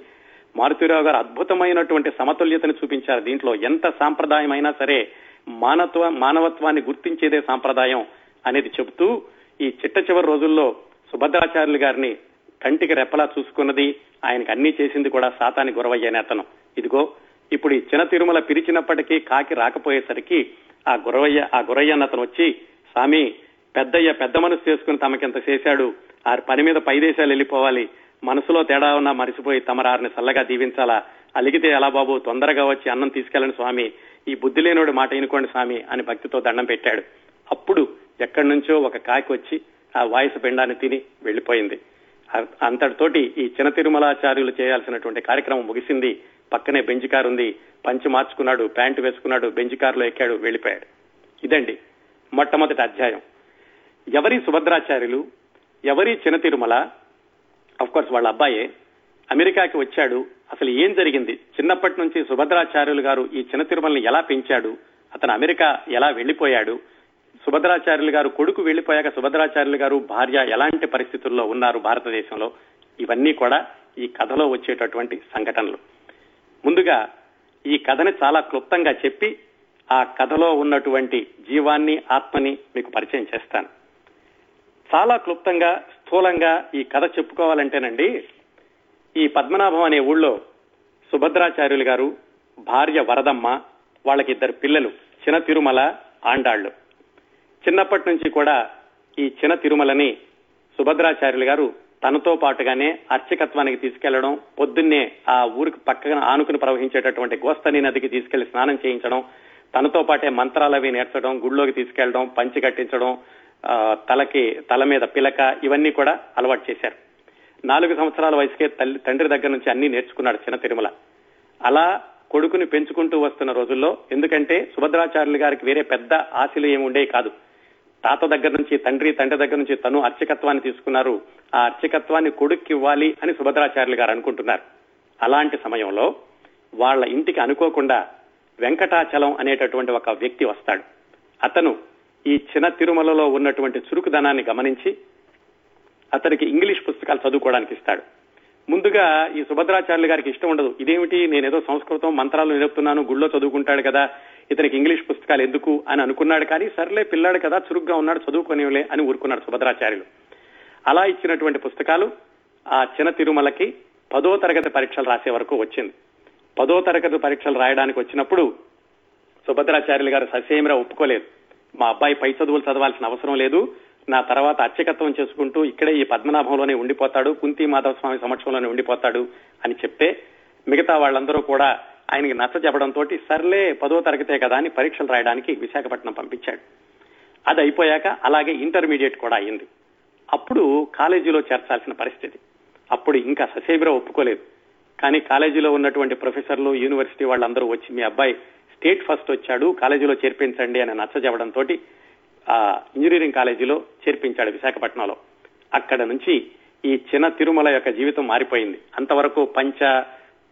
మారుతిరావు గారు అద్భుతమైనటువంటి సమతుల్యతను చూపించారు దీంట్లో. ఎంత సాంప్రదాయం అయినా సరే మానవత్వ మానవత్వాన్ని గుర్తించేదే సాంప్రదాయం అనేది చెబుతూ ఈ చిట్ట చివరి రోజుల్లో సుభద్రాచార్యులు గారిని కంటికి రెప్పలా చూసుకున్నది, ఆయనకు అన్ని చేసింది కూడా సాతాని గురవయ్యనే అతను. ఇదిగో ఇప్పుడు ఈ చిన్న తిరుమల పిలిచినప్పటికీ కాకి రాకపోయేసరికి ఆ గురవయ్య ఆ గురయ్య అన్న అతను వచ్చి, స్వామి పెద్దయ్య పెద్ద మనసు చేసుకుని తమకింత చేశాడు, ఆ పని మీద పై దేశాలు వెళ్ళిపోవాలి, మనసులో తేడా ఉన్నా మరిచిపోయి తమరారిని చల్లగా దీవించాలా, అలిగితే ఎలా బాబు తొందరగా వచ్చి అన్నం తీసుకెళ్ళండి స్వామి, ఈ బుద్ధి లేనోడి మాట వినుకోండి స్వామి అని భక్తితో దండం పెట్టాడు. అప్పుడు ఎక్కడి నుంచో ఒక కాకి వచ్చి ఆ వాయసు పిండాన్ని తిని వెళ్లిపోయింది. అంతటితోటి ఈ చిన్న తిరుమలాచార్యులు చేయాల్సినటువంటి కార్యక్రమం ముగిసింది. పక్కనే బెంజ్ కారు ఉంది, పంచి మార్చుకున్నాడు, ప్యాంటు వేసుకున్నాడు, బెంజ్ కారులో ఎక్కాడు, వెళ్లిపోయాడు. ఇదండి మొట్టమొదటి అధ్యాయం. ఎవరి సుభద్రాచార్యులు, ఎవరి చిన్న తిరుమల, అఫ్ కోర్స్ వాళ్ళ అబ్బాయే అమెరికాకి వచ్చాడు. అసలు ఏం జరిగింది, చిన్నప్పటి నుంచి సుభద్రాచార్యులు గారు ఈ చిన్న తిరుమలని ఎలా పెంచాడు, అతను అమెరికా ఎలా వెళ్లిపోయాడు, సుభద్రాచార్యులు గారు కొడుకు వెళ్లిపోయాక సుభద్రాచార్యులు గారు భార్య ఎలాంటి పరిస్థితుల్లో ఉన్నారు భారతదేశంలో, ఇవన్నీ కూడా ఈ కథలో వచ్చేటటువంటి సంఘటనలు. ముందుగా ఈ కథని చాలా క్లుప్తంగా చెప్పి ఆ కథలో ఉన్నటువంటి జీవాన్ని, ఆత్మని మీకు పరిచయం చేస్తాను. చాలా క్లుప్తంగా స్థూలంగా ఈ కథ చెప్పుకోవాలంటేనండి, ఈ పద్మనాభం అనే ఊళ్ళో సుభద్రాచార్యులు గారు, భార్య వరదమ్మ, వాళ్ళకిద్దరు పిల్లలు చిన తిరుమల, ఆండాళ్లు. చిన్నప్పటి నుంచి కూడా ఈ చిన తిరుమలని సుభద్రాచార్యులు గారు తనతో పాటుగానే అర్చకత్వానికి తీసుకెళ్లడం, పొద్దున్నే ఆ ఊరికి పక్కన ఆనుకుని ప్రవహించేటటువంటి గోస్తని నదికి తీసుకెళ్లి స్నానం చేయించడం, తనతో పాటే మంత్రాలు అవి నేర్చడం, గుళ్ళోకి తీసుకెళ్లడం, పంచి కట్టించడం, తలకి తల మీద పిలక, ఇవన్నీ కూడా అలవాటు చేశారు. నాలుగు సంవత్సరాల వయసుకే తల్లి తండ్రి దగ్గర నుంచి అన్ని నేర్చుకున్నాడు చిన్న తిరుమల. అలా కొడుకుని పెంచుకుంటూ వస్తున్న రోజుల్లో, ఎందుకంటే సుభద్రాచార్యులు గారికి వేరే పెద్ద ఆశలు ఏమి ఉండేవి కాదు. తాత దగ్గర నుంచి తండ్రి, తండ్రి దగ్గర నుంచి తను అర్చకత్వాన్ని తీసుకున్నారు. ఆ అర్చకత్వాన్ని కొడుక్కి ఇవ్వాలి అని సుభద్రాచార్యులు గారు అనుకుంటున్నారు. అలాంటి సమయంలో వాళ్ళ ఇంటికి అనుకోకుండా వెంకటాచలం అనేటటువంటి ఒక వ్యక్తి వస్తాడు. అతను ఈ చిన్న తిరుమలలో ఉన్నటువంటి చురుకుదనాన్ని గమనించి అతనికి ఇంగ్లీష్ పుస్తకాలు చదువుకోవడానికి ఇస్తాడు. ముందుగా ఈ సుభద్రాచార్యులు గారికి ఇష్టం ఉండదు. ఇదేమిటి, నేనేదో సంస్కృతం మంత్రాలు నేర్పుతున్నాను, గుళ్ళో చదువుకుంటాడు కదా, ఇతనికి ఇంగ్లీష్ పుస్తకాలు ఎందుకు అని అనుకున్నాడు. కానీ సర్లే పిల్లాడు కదా, చురుగ్గా ఉన్నాడు, చదువుకునేలే అని ఊరుకున్నాడు సుభద్రాచార్యులు. అలా ఇచ్చినటువంటి పుస్తకాలు ఆ చిన్న తిరుమలకి పదో తరగతి పరీక్షలు రాసే వరకు వచ్చింది. పదో తరగతి పరీక్షలు రాయడానికి వచ్చినప్పుడు సుభద్రాచార్యులు గారు ససేమిరా ఒప్పుకోలేదు. మా అబ్బాయి పై చదువులు చదవాల్సిన అవసరం లేదు, నా తర్వాత అర్చకత్వం చేసుకుంటూ ఇక్కడే ఈ పద్మనాభంలోనే ఉండిపోతాడు, కుంతి మాధవ స్వామి సమక్షంలోనే ఉండిపోతాడు అని చెప్తే, మిగతా వాళ్ళందరూ కూడా ఆయనకి నచ్చ చెప్పడంతో సర్లే పదో తరగతే కదా అని పరీక్షలు రాయడానికి విశాఖపట్నం పంపించాడు. అది అయిపోయాక అలాగే ఇంటర్మీడియట్ కూడా అయింది. అప్పుడు కాలేజీలో చేర్చాల్సిన పరిస్థితి. అప్పుడు ఇంకా ససేమిరా ఒప్పుకోలేదు. కానీ కాలేజీలో ఉన్నటువంటి ప్రొఫెసర్లు, యూనివర్సిటీ వాళ్ళందరూ వచ్చి మీ అబ్బాయి స్టేట్ ఫస్ట్ వచ్చాడు, కాలేజీలో చేర్పించండి అని నచ్చ చెప్పడంతో ఆ ఇంజనీరింగ్ కాలేజీలో చేర్పించాడు విశాఖపట్నంలో. అక్కడ నుంచి ఈ చిన్న తిరుమల యొక్క జీవితం మారిపోయింది. అంతవరకు పంచ,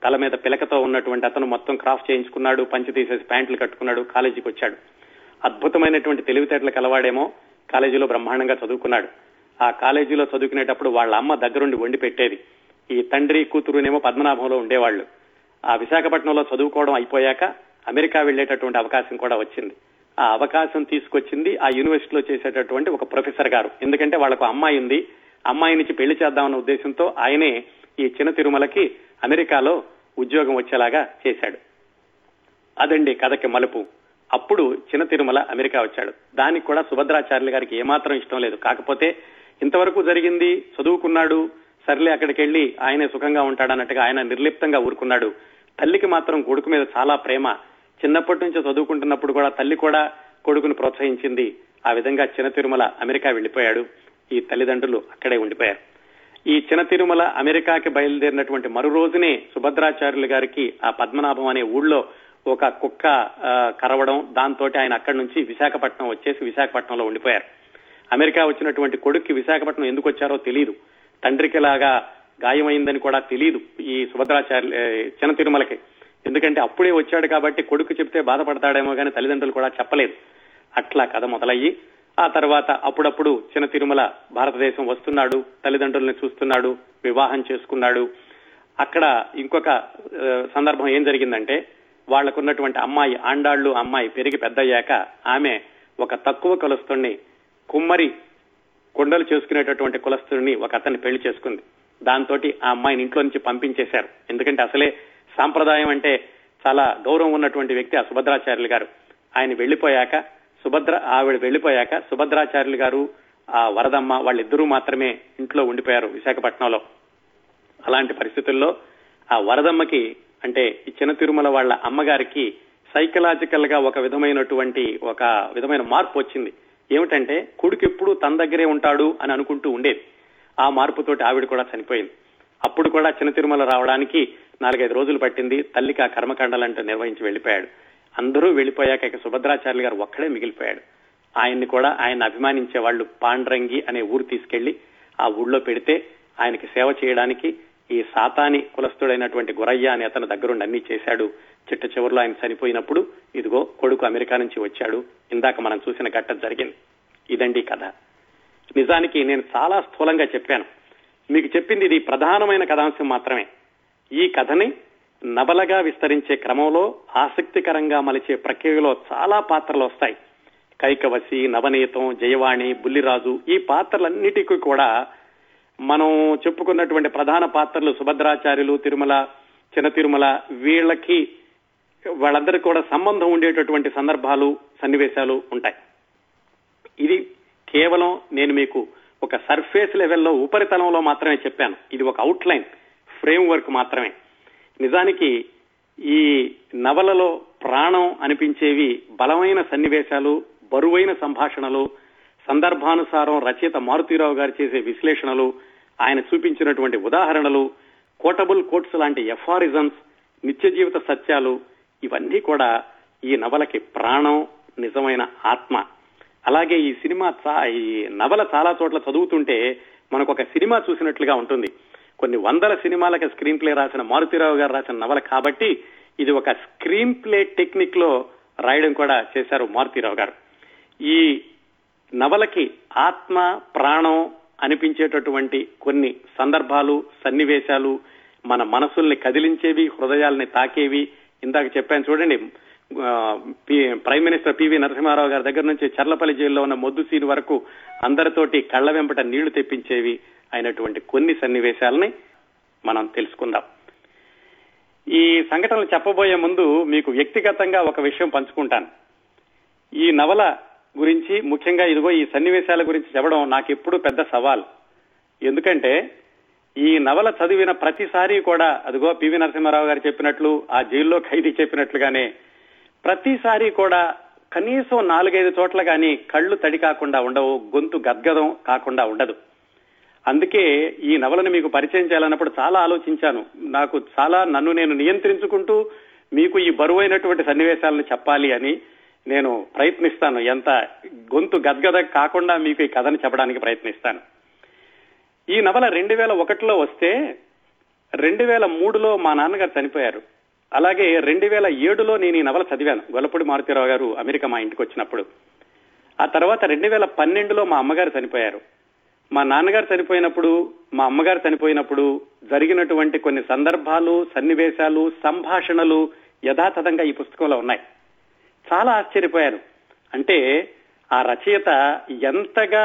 తల మీద పిలకతో ఉన్నటువంటి అతను మొత్తం క్రాఫ్ చేయించుకున్నాడు, పంచి తీసేసి ప్యాంట్లు కట్టుకున్నాడు, కాలేజీకి వచ్చాడు. అద్భుతమైనటువంటి తెలివితేటలు కలవాడేమో, కాలేజీలో బ్రహ్మాండంగా చదువుకున్నాడు. ఆ కాలేజీలో చదువుకునేటప్పుడు వాళ్ళ అమ్మ దగ్గరుండి వండి పెట్టేది, ఈ తండ్రి కూతురునేమో పద్మనాభంలో ఉండేవాళ్లు. ఆ విశాఖపట్నంలో చదువుకోవడం అయిపోయాక అమెరికా వెళ్లేటటువంటి అవకాశం కూడా వచ్చింది. ఆ అవకాశం తీసుకొచ్చింది ఆ యూనివర్సిటీలో చేసేటటువంటి ఒక ప్రొఫెసర్ గారు. ఎందుకంటే వాళ్ళకు అమ్మాయి ఉంది, అమ్మాయినిచ్చి పెళ్లి చేద్దామన్న ఉద్దేశంతో ఆయనే ఈ చిన్న తిరుమలకి అమెరికాలో ఉద్యోగం వచ్చేలాగా చేశాడు. అదండి కథకి మలుపు. అప్పుడు చిన్న తిరుమల అమెరికా వచ్చాడు. దానికి కూడా సుభద్రాచార్యులు గారికి ఏమాత్రం ఇష్టం లేదు. కాకపోతే ఇంతవరకు జరిగింది చదువుకున్నాడు, సర్లే అక్కడికి వెళ్ళి ఆయనే సుఖంగా ఉంటాడన్నట్టుగా ఆయన నిర్లిప్తంగా ఊరుకున్నాడు. తల్లికి మాత్రం కొడుకు మీద చాలా ప్రేమ. చిన్నప్పటి నుంచి చదువుకుంటున్నప్పుడు కూడా తల్లి కూడా కొడుకును ప్రోత్సహించింది. ఆ విధంగా చిన్న తిరుమల అమెరికా వెళ్లిపోయాడు. ఈ తల్లిదండ్రులు అక్కడే ఉండిపోయారు. ఈ చిన్న తిరుమల అమెరికాకి బయలుదేరినటువంటి మరో రోజునే సుభద్రాచార్యులు గారికి ఆ పద్మనాభం అనే ఊళ్ళో ఒక కుక్క కరవడం, దాంతో ఆయన అక్కడి నుంచి విశాఖపట్నం వచ్చేసి విశాఖపట్నంలో ఉండిపోయారు. అమెరికా వచ్చినటువంటి కొడుక్కి విశాఖపట్నం ఎందుకు వచ్చారో తెలియదు, తండ్రికి లాగా గాయమైందని కూడా తెలియదు ఈ సుభద్రాచార్యులు చిన్న తిరుమలకి. ఎందుకంటే అప్పుడే వచ్చాడు కాబట్టి కొడుకు చెప్తే బాధపడతాడేమో కానీ తల్లిదండ్రులు కూడా చెప్పలేదు. అట్లా కథ మొదలయ్యి ఆ తర్వాత అప్పుడప్పుడు చిన్న తిరుమల భారతదేశం వస్తున్నాడు, తల్లిదండ్రుల్ని చూస్తున్నాడు, వివాహం చేసుకున్నాడు. అక్కడ ఇంకొక సందర్భం ఏం జరిగిందంటే, వాళ్లకున్నటువంటి అమ్మాయి ఆండాళ్లు అమ్మాయి పెరిగి పెద్దయ్యాక ఆమె ఒక తక్కువ కులస్తుని, కుమ్మరి కొండలు చేసుకునేటటువంటి కులస్తుని ఒక అతన్ని పెళ్లి చేసుకుంది. దాంతో ఆ అమ్మాయిని ఇంట్లో నుంచి పంపించేశారు. ఎందుకంటే అసలే సాంప్రదాయం అంటే చాలా గౌరవం ఉన్నటువంటి వ్యక్తి ఆ సుభద్రాచార్యులు గారు. ఆయన వెళ్లిపోయాక సుభద్ర ఆవిడ వెళ్లిపోయాక సుభద్రాచార్యులు గారు ఆ వరదమ్మ వాళ్ళిద్దరూ మాత్రమే ఇంట్లో ఉండిపోయారు విశాఖపట్నంలో. అలాంటి పరిస్థితుల్లో ఆ వరదమ్మకి అంటే ఈ చిన్న తిరుమల వాళ్ళ అమ్మగారికి సైకలాజికల్ గా ఒక విధమైనటువంటి ఒక విధమైన మార్పు వచ్చింది. ఏమిటంటే కొడుకు ఎప్పుడు తన దగ్గరే ఉంటాడు అని అనుకుంటూ ఉండేది. ఆ మార్పుతోటి ఆవిడ కూడా చనిపోయింది. అప్పుడు కూడా చిన్న తిరుమల రావడానికి నాలుగైదు రోజులు పట్టింది. తల్లికి ఆ కర్మకాండాలంటూ నిర్వహించి వెళ్లిపోయాడు. అందరూ వెళ్లిపోయాక ఇక సుభద్రాచార్యులు గారు ఒక్కడే మిగిలిపోయాడు. ఆయన్ని కూడా ఆయన అభిమానించే వాళ్ళు పాండ్రంగి అనే ఊరు తీసుకెళ్లి ఆ ఊళ్ళో పెడితే ఆయనకి సేవ చేయడానికి ఈ సాతాని కులస్తుడైనటువంటి గురయ్య అనే అతను దగ్గరుండి అన్ని చేశాడు. చిట్ట చివరిలో ఆయన చనిపోయినప్పుడు ఇదిగో కొడుకు అమెరికా నుంచి వచ్చాడు, ఇందాక మనం చూసిన ఘట్టం జరిగింది. ఇదండి కథ. నిజానికి నేను చాలా స్థూలంగా చెప్పాను, మీకు చెప్పింది ఇది ప్రధానమైన కథాంశం మాత్రమే. ఈ కథని నవలగా విస్తరించే క్రమంలో ఆసక్తికరంగా మలిచే ప్రక్రియలో చాలా పాత్రలు వస్తాయి. కైకవసి, నవనీతం, జయవాణి, బుల్లిరాజు ఈ పాత్రలన్నిటికీ కూడా మనం చెప్పుకున్నటువంటి ప్రధాన పాత్రలు సుభద్రాచార్యులు, తిరుమల, చిన్న తిరుమల, వీళ్ళకి వాళ్ళందరికీ కూడా సంబంధం ఉండేటటువంటి సందర్భాలు, సన్నివేశాలు ఉంటాయి. ఇది కేవలం నేను మీకు ఒక సర్ఫేస్ లెవెల్లో, ఉపరితలంలో మాత్రమే చెప్పాను. ఇది ఒక అవుట్లైన్, ఫ్రేమ్ వర్క్ మాత్రమే. నిజానికి ఈ నవలలో ప్రాణం అనిపించేవి బలమైన సన్నివేశాలు, బరువైన సంభాషణలు, సందర్భానుసారం రచయిత మారుతీరావు గారు చేసే విశ్లేషణలు, ఆయన చూపించినటువంటి ఉదాహరణలు, కోటబుల్ కోట్స్ లాంటి ఎఫారిజమ్స్, నిత్య జీవిత సత్యాలు, ఇవన్నీ కూడా ఈ నవలకి ప్రాణం, నిజమైన ఆత్మ. అలాగే ఈ సినిమా ఈ నవల చాలా చోట్ల చదువుతుంటే మనకు ఒక సినిమా చూసినట్లుగా ఉంటుంది. కొన్ని వందల సినిమాలకి స్క్రీన్ ప్లే రాసిన మారుతీరావు గారు రాసిన నవల కాబట్టి ఇది ఒక స్క్రీన్ ప్లే టెక్నిక్ లో రాయడం కూడా చేశారు మారుతీరావు గారు. ఈ నవలకి ఆత్మ, ప్రాణం అనిపించేటటువంటి కొన్ని సందర్భాలు, సన్నివేశాలు, మన మనసుల్ని కదిలించేవి, హృదయాల్ని తాకేవి. ఇందాక చెప్పాను చూడండి, ప్రైమ్ మినిస్టర్ పివి నరసింహారావు గారి దగ్గర నుంచి చర్లపల్లి జైల్లో ఉన్న మొద్దుసీని వరకు అందరితోటి కళ్ల వెంపట నీళ్లు తెప్పించేవి అయినటువంటి కొన్ని సన్నివేశాలని మనం తెలుసుకుందాం. ఈ సంఘటనలు చెప్పబోయే ముందు మీకు వ్యక్తిగతంగా ఒక విషయం పంచుకుంటాను. ఈ నవల గురించి, ముఖ్యంగా ఇదిగో ఈ సన్నివేశాల గురించి చెప్పడం నాకెప్పుడు పెద్ద సవాల్. ఎందుకంటే ఈ నవల చదివిన ప్రతిసారి కూడా అదిగో పివి నరసింహారావు గారు చెప్పినట్లు, ఆ జైల్లో ఖైదీ చెప్పినట్లుగానే ప్రతిసారి కూడా కనీసం నాలుగైదు చోట్ల కానీ కళ్ళు తడి కాకుండా ఉండవు, గొంతు గద్గదం కాకుండా ఉండదు. అందుకే ఈ నవలను మీకు పరిచయం చేయాలన్నప్పుడు చాలా ఆలోచించాను. నాకు చాలా నన్ను నేను నియంత్రించుకుంటూ మీకు ఈ బరువైనటువంటి సన్నివేశాలను చెప్పాలి అని నేను ప్రయత్నిస్తాను. ఎంత గొంతు గద్గద కాకుండా మీకు ఈ కథను చెప్పడానికి ప్రయత్నిస్తాను. ఈ నవల రెండు వేల ఒకటిలో వస్తే రెండు వేల మూడులో మా నాన్నగారు చనిపోయారు. అలాగే రెండు వేల ఏడులో నేను ఈ నవల చదివాను, గొల్లపూడి మారుతీరావు గారు అమెరికా మా ఇంటికి వచ్చినప్పుడు. ఆ తర్వాత రెండు వేల పన్నెండులో మా అమ్మగారు చనిపోయారు. మా నాన్నగారు చనిపోయినప్పుడు, మా అమ్మగారు చనిపోయినప్పుడు జరిగినటువంటి కొన్ని సందర్భాలు, సన్నివేశాలు, సంభాషణలు యథాతథంగా ఈ పుస్తకంలో ఉన్నాయి. చాలా ఆశ్చర్యపోయాను. అంటే ఆ రచయిత ఎంతగా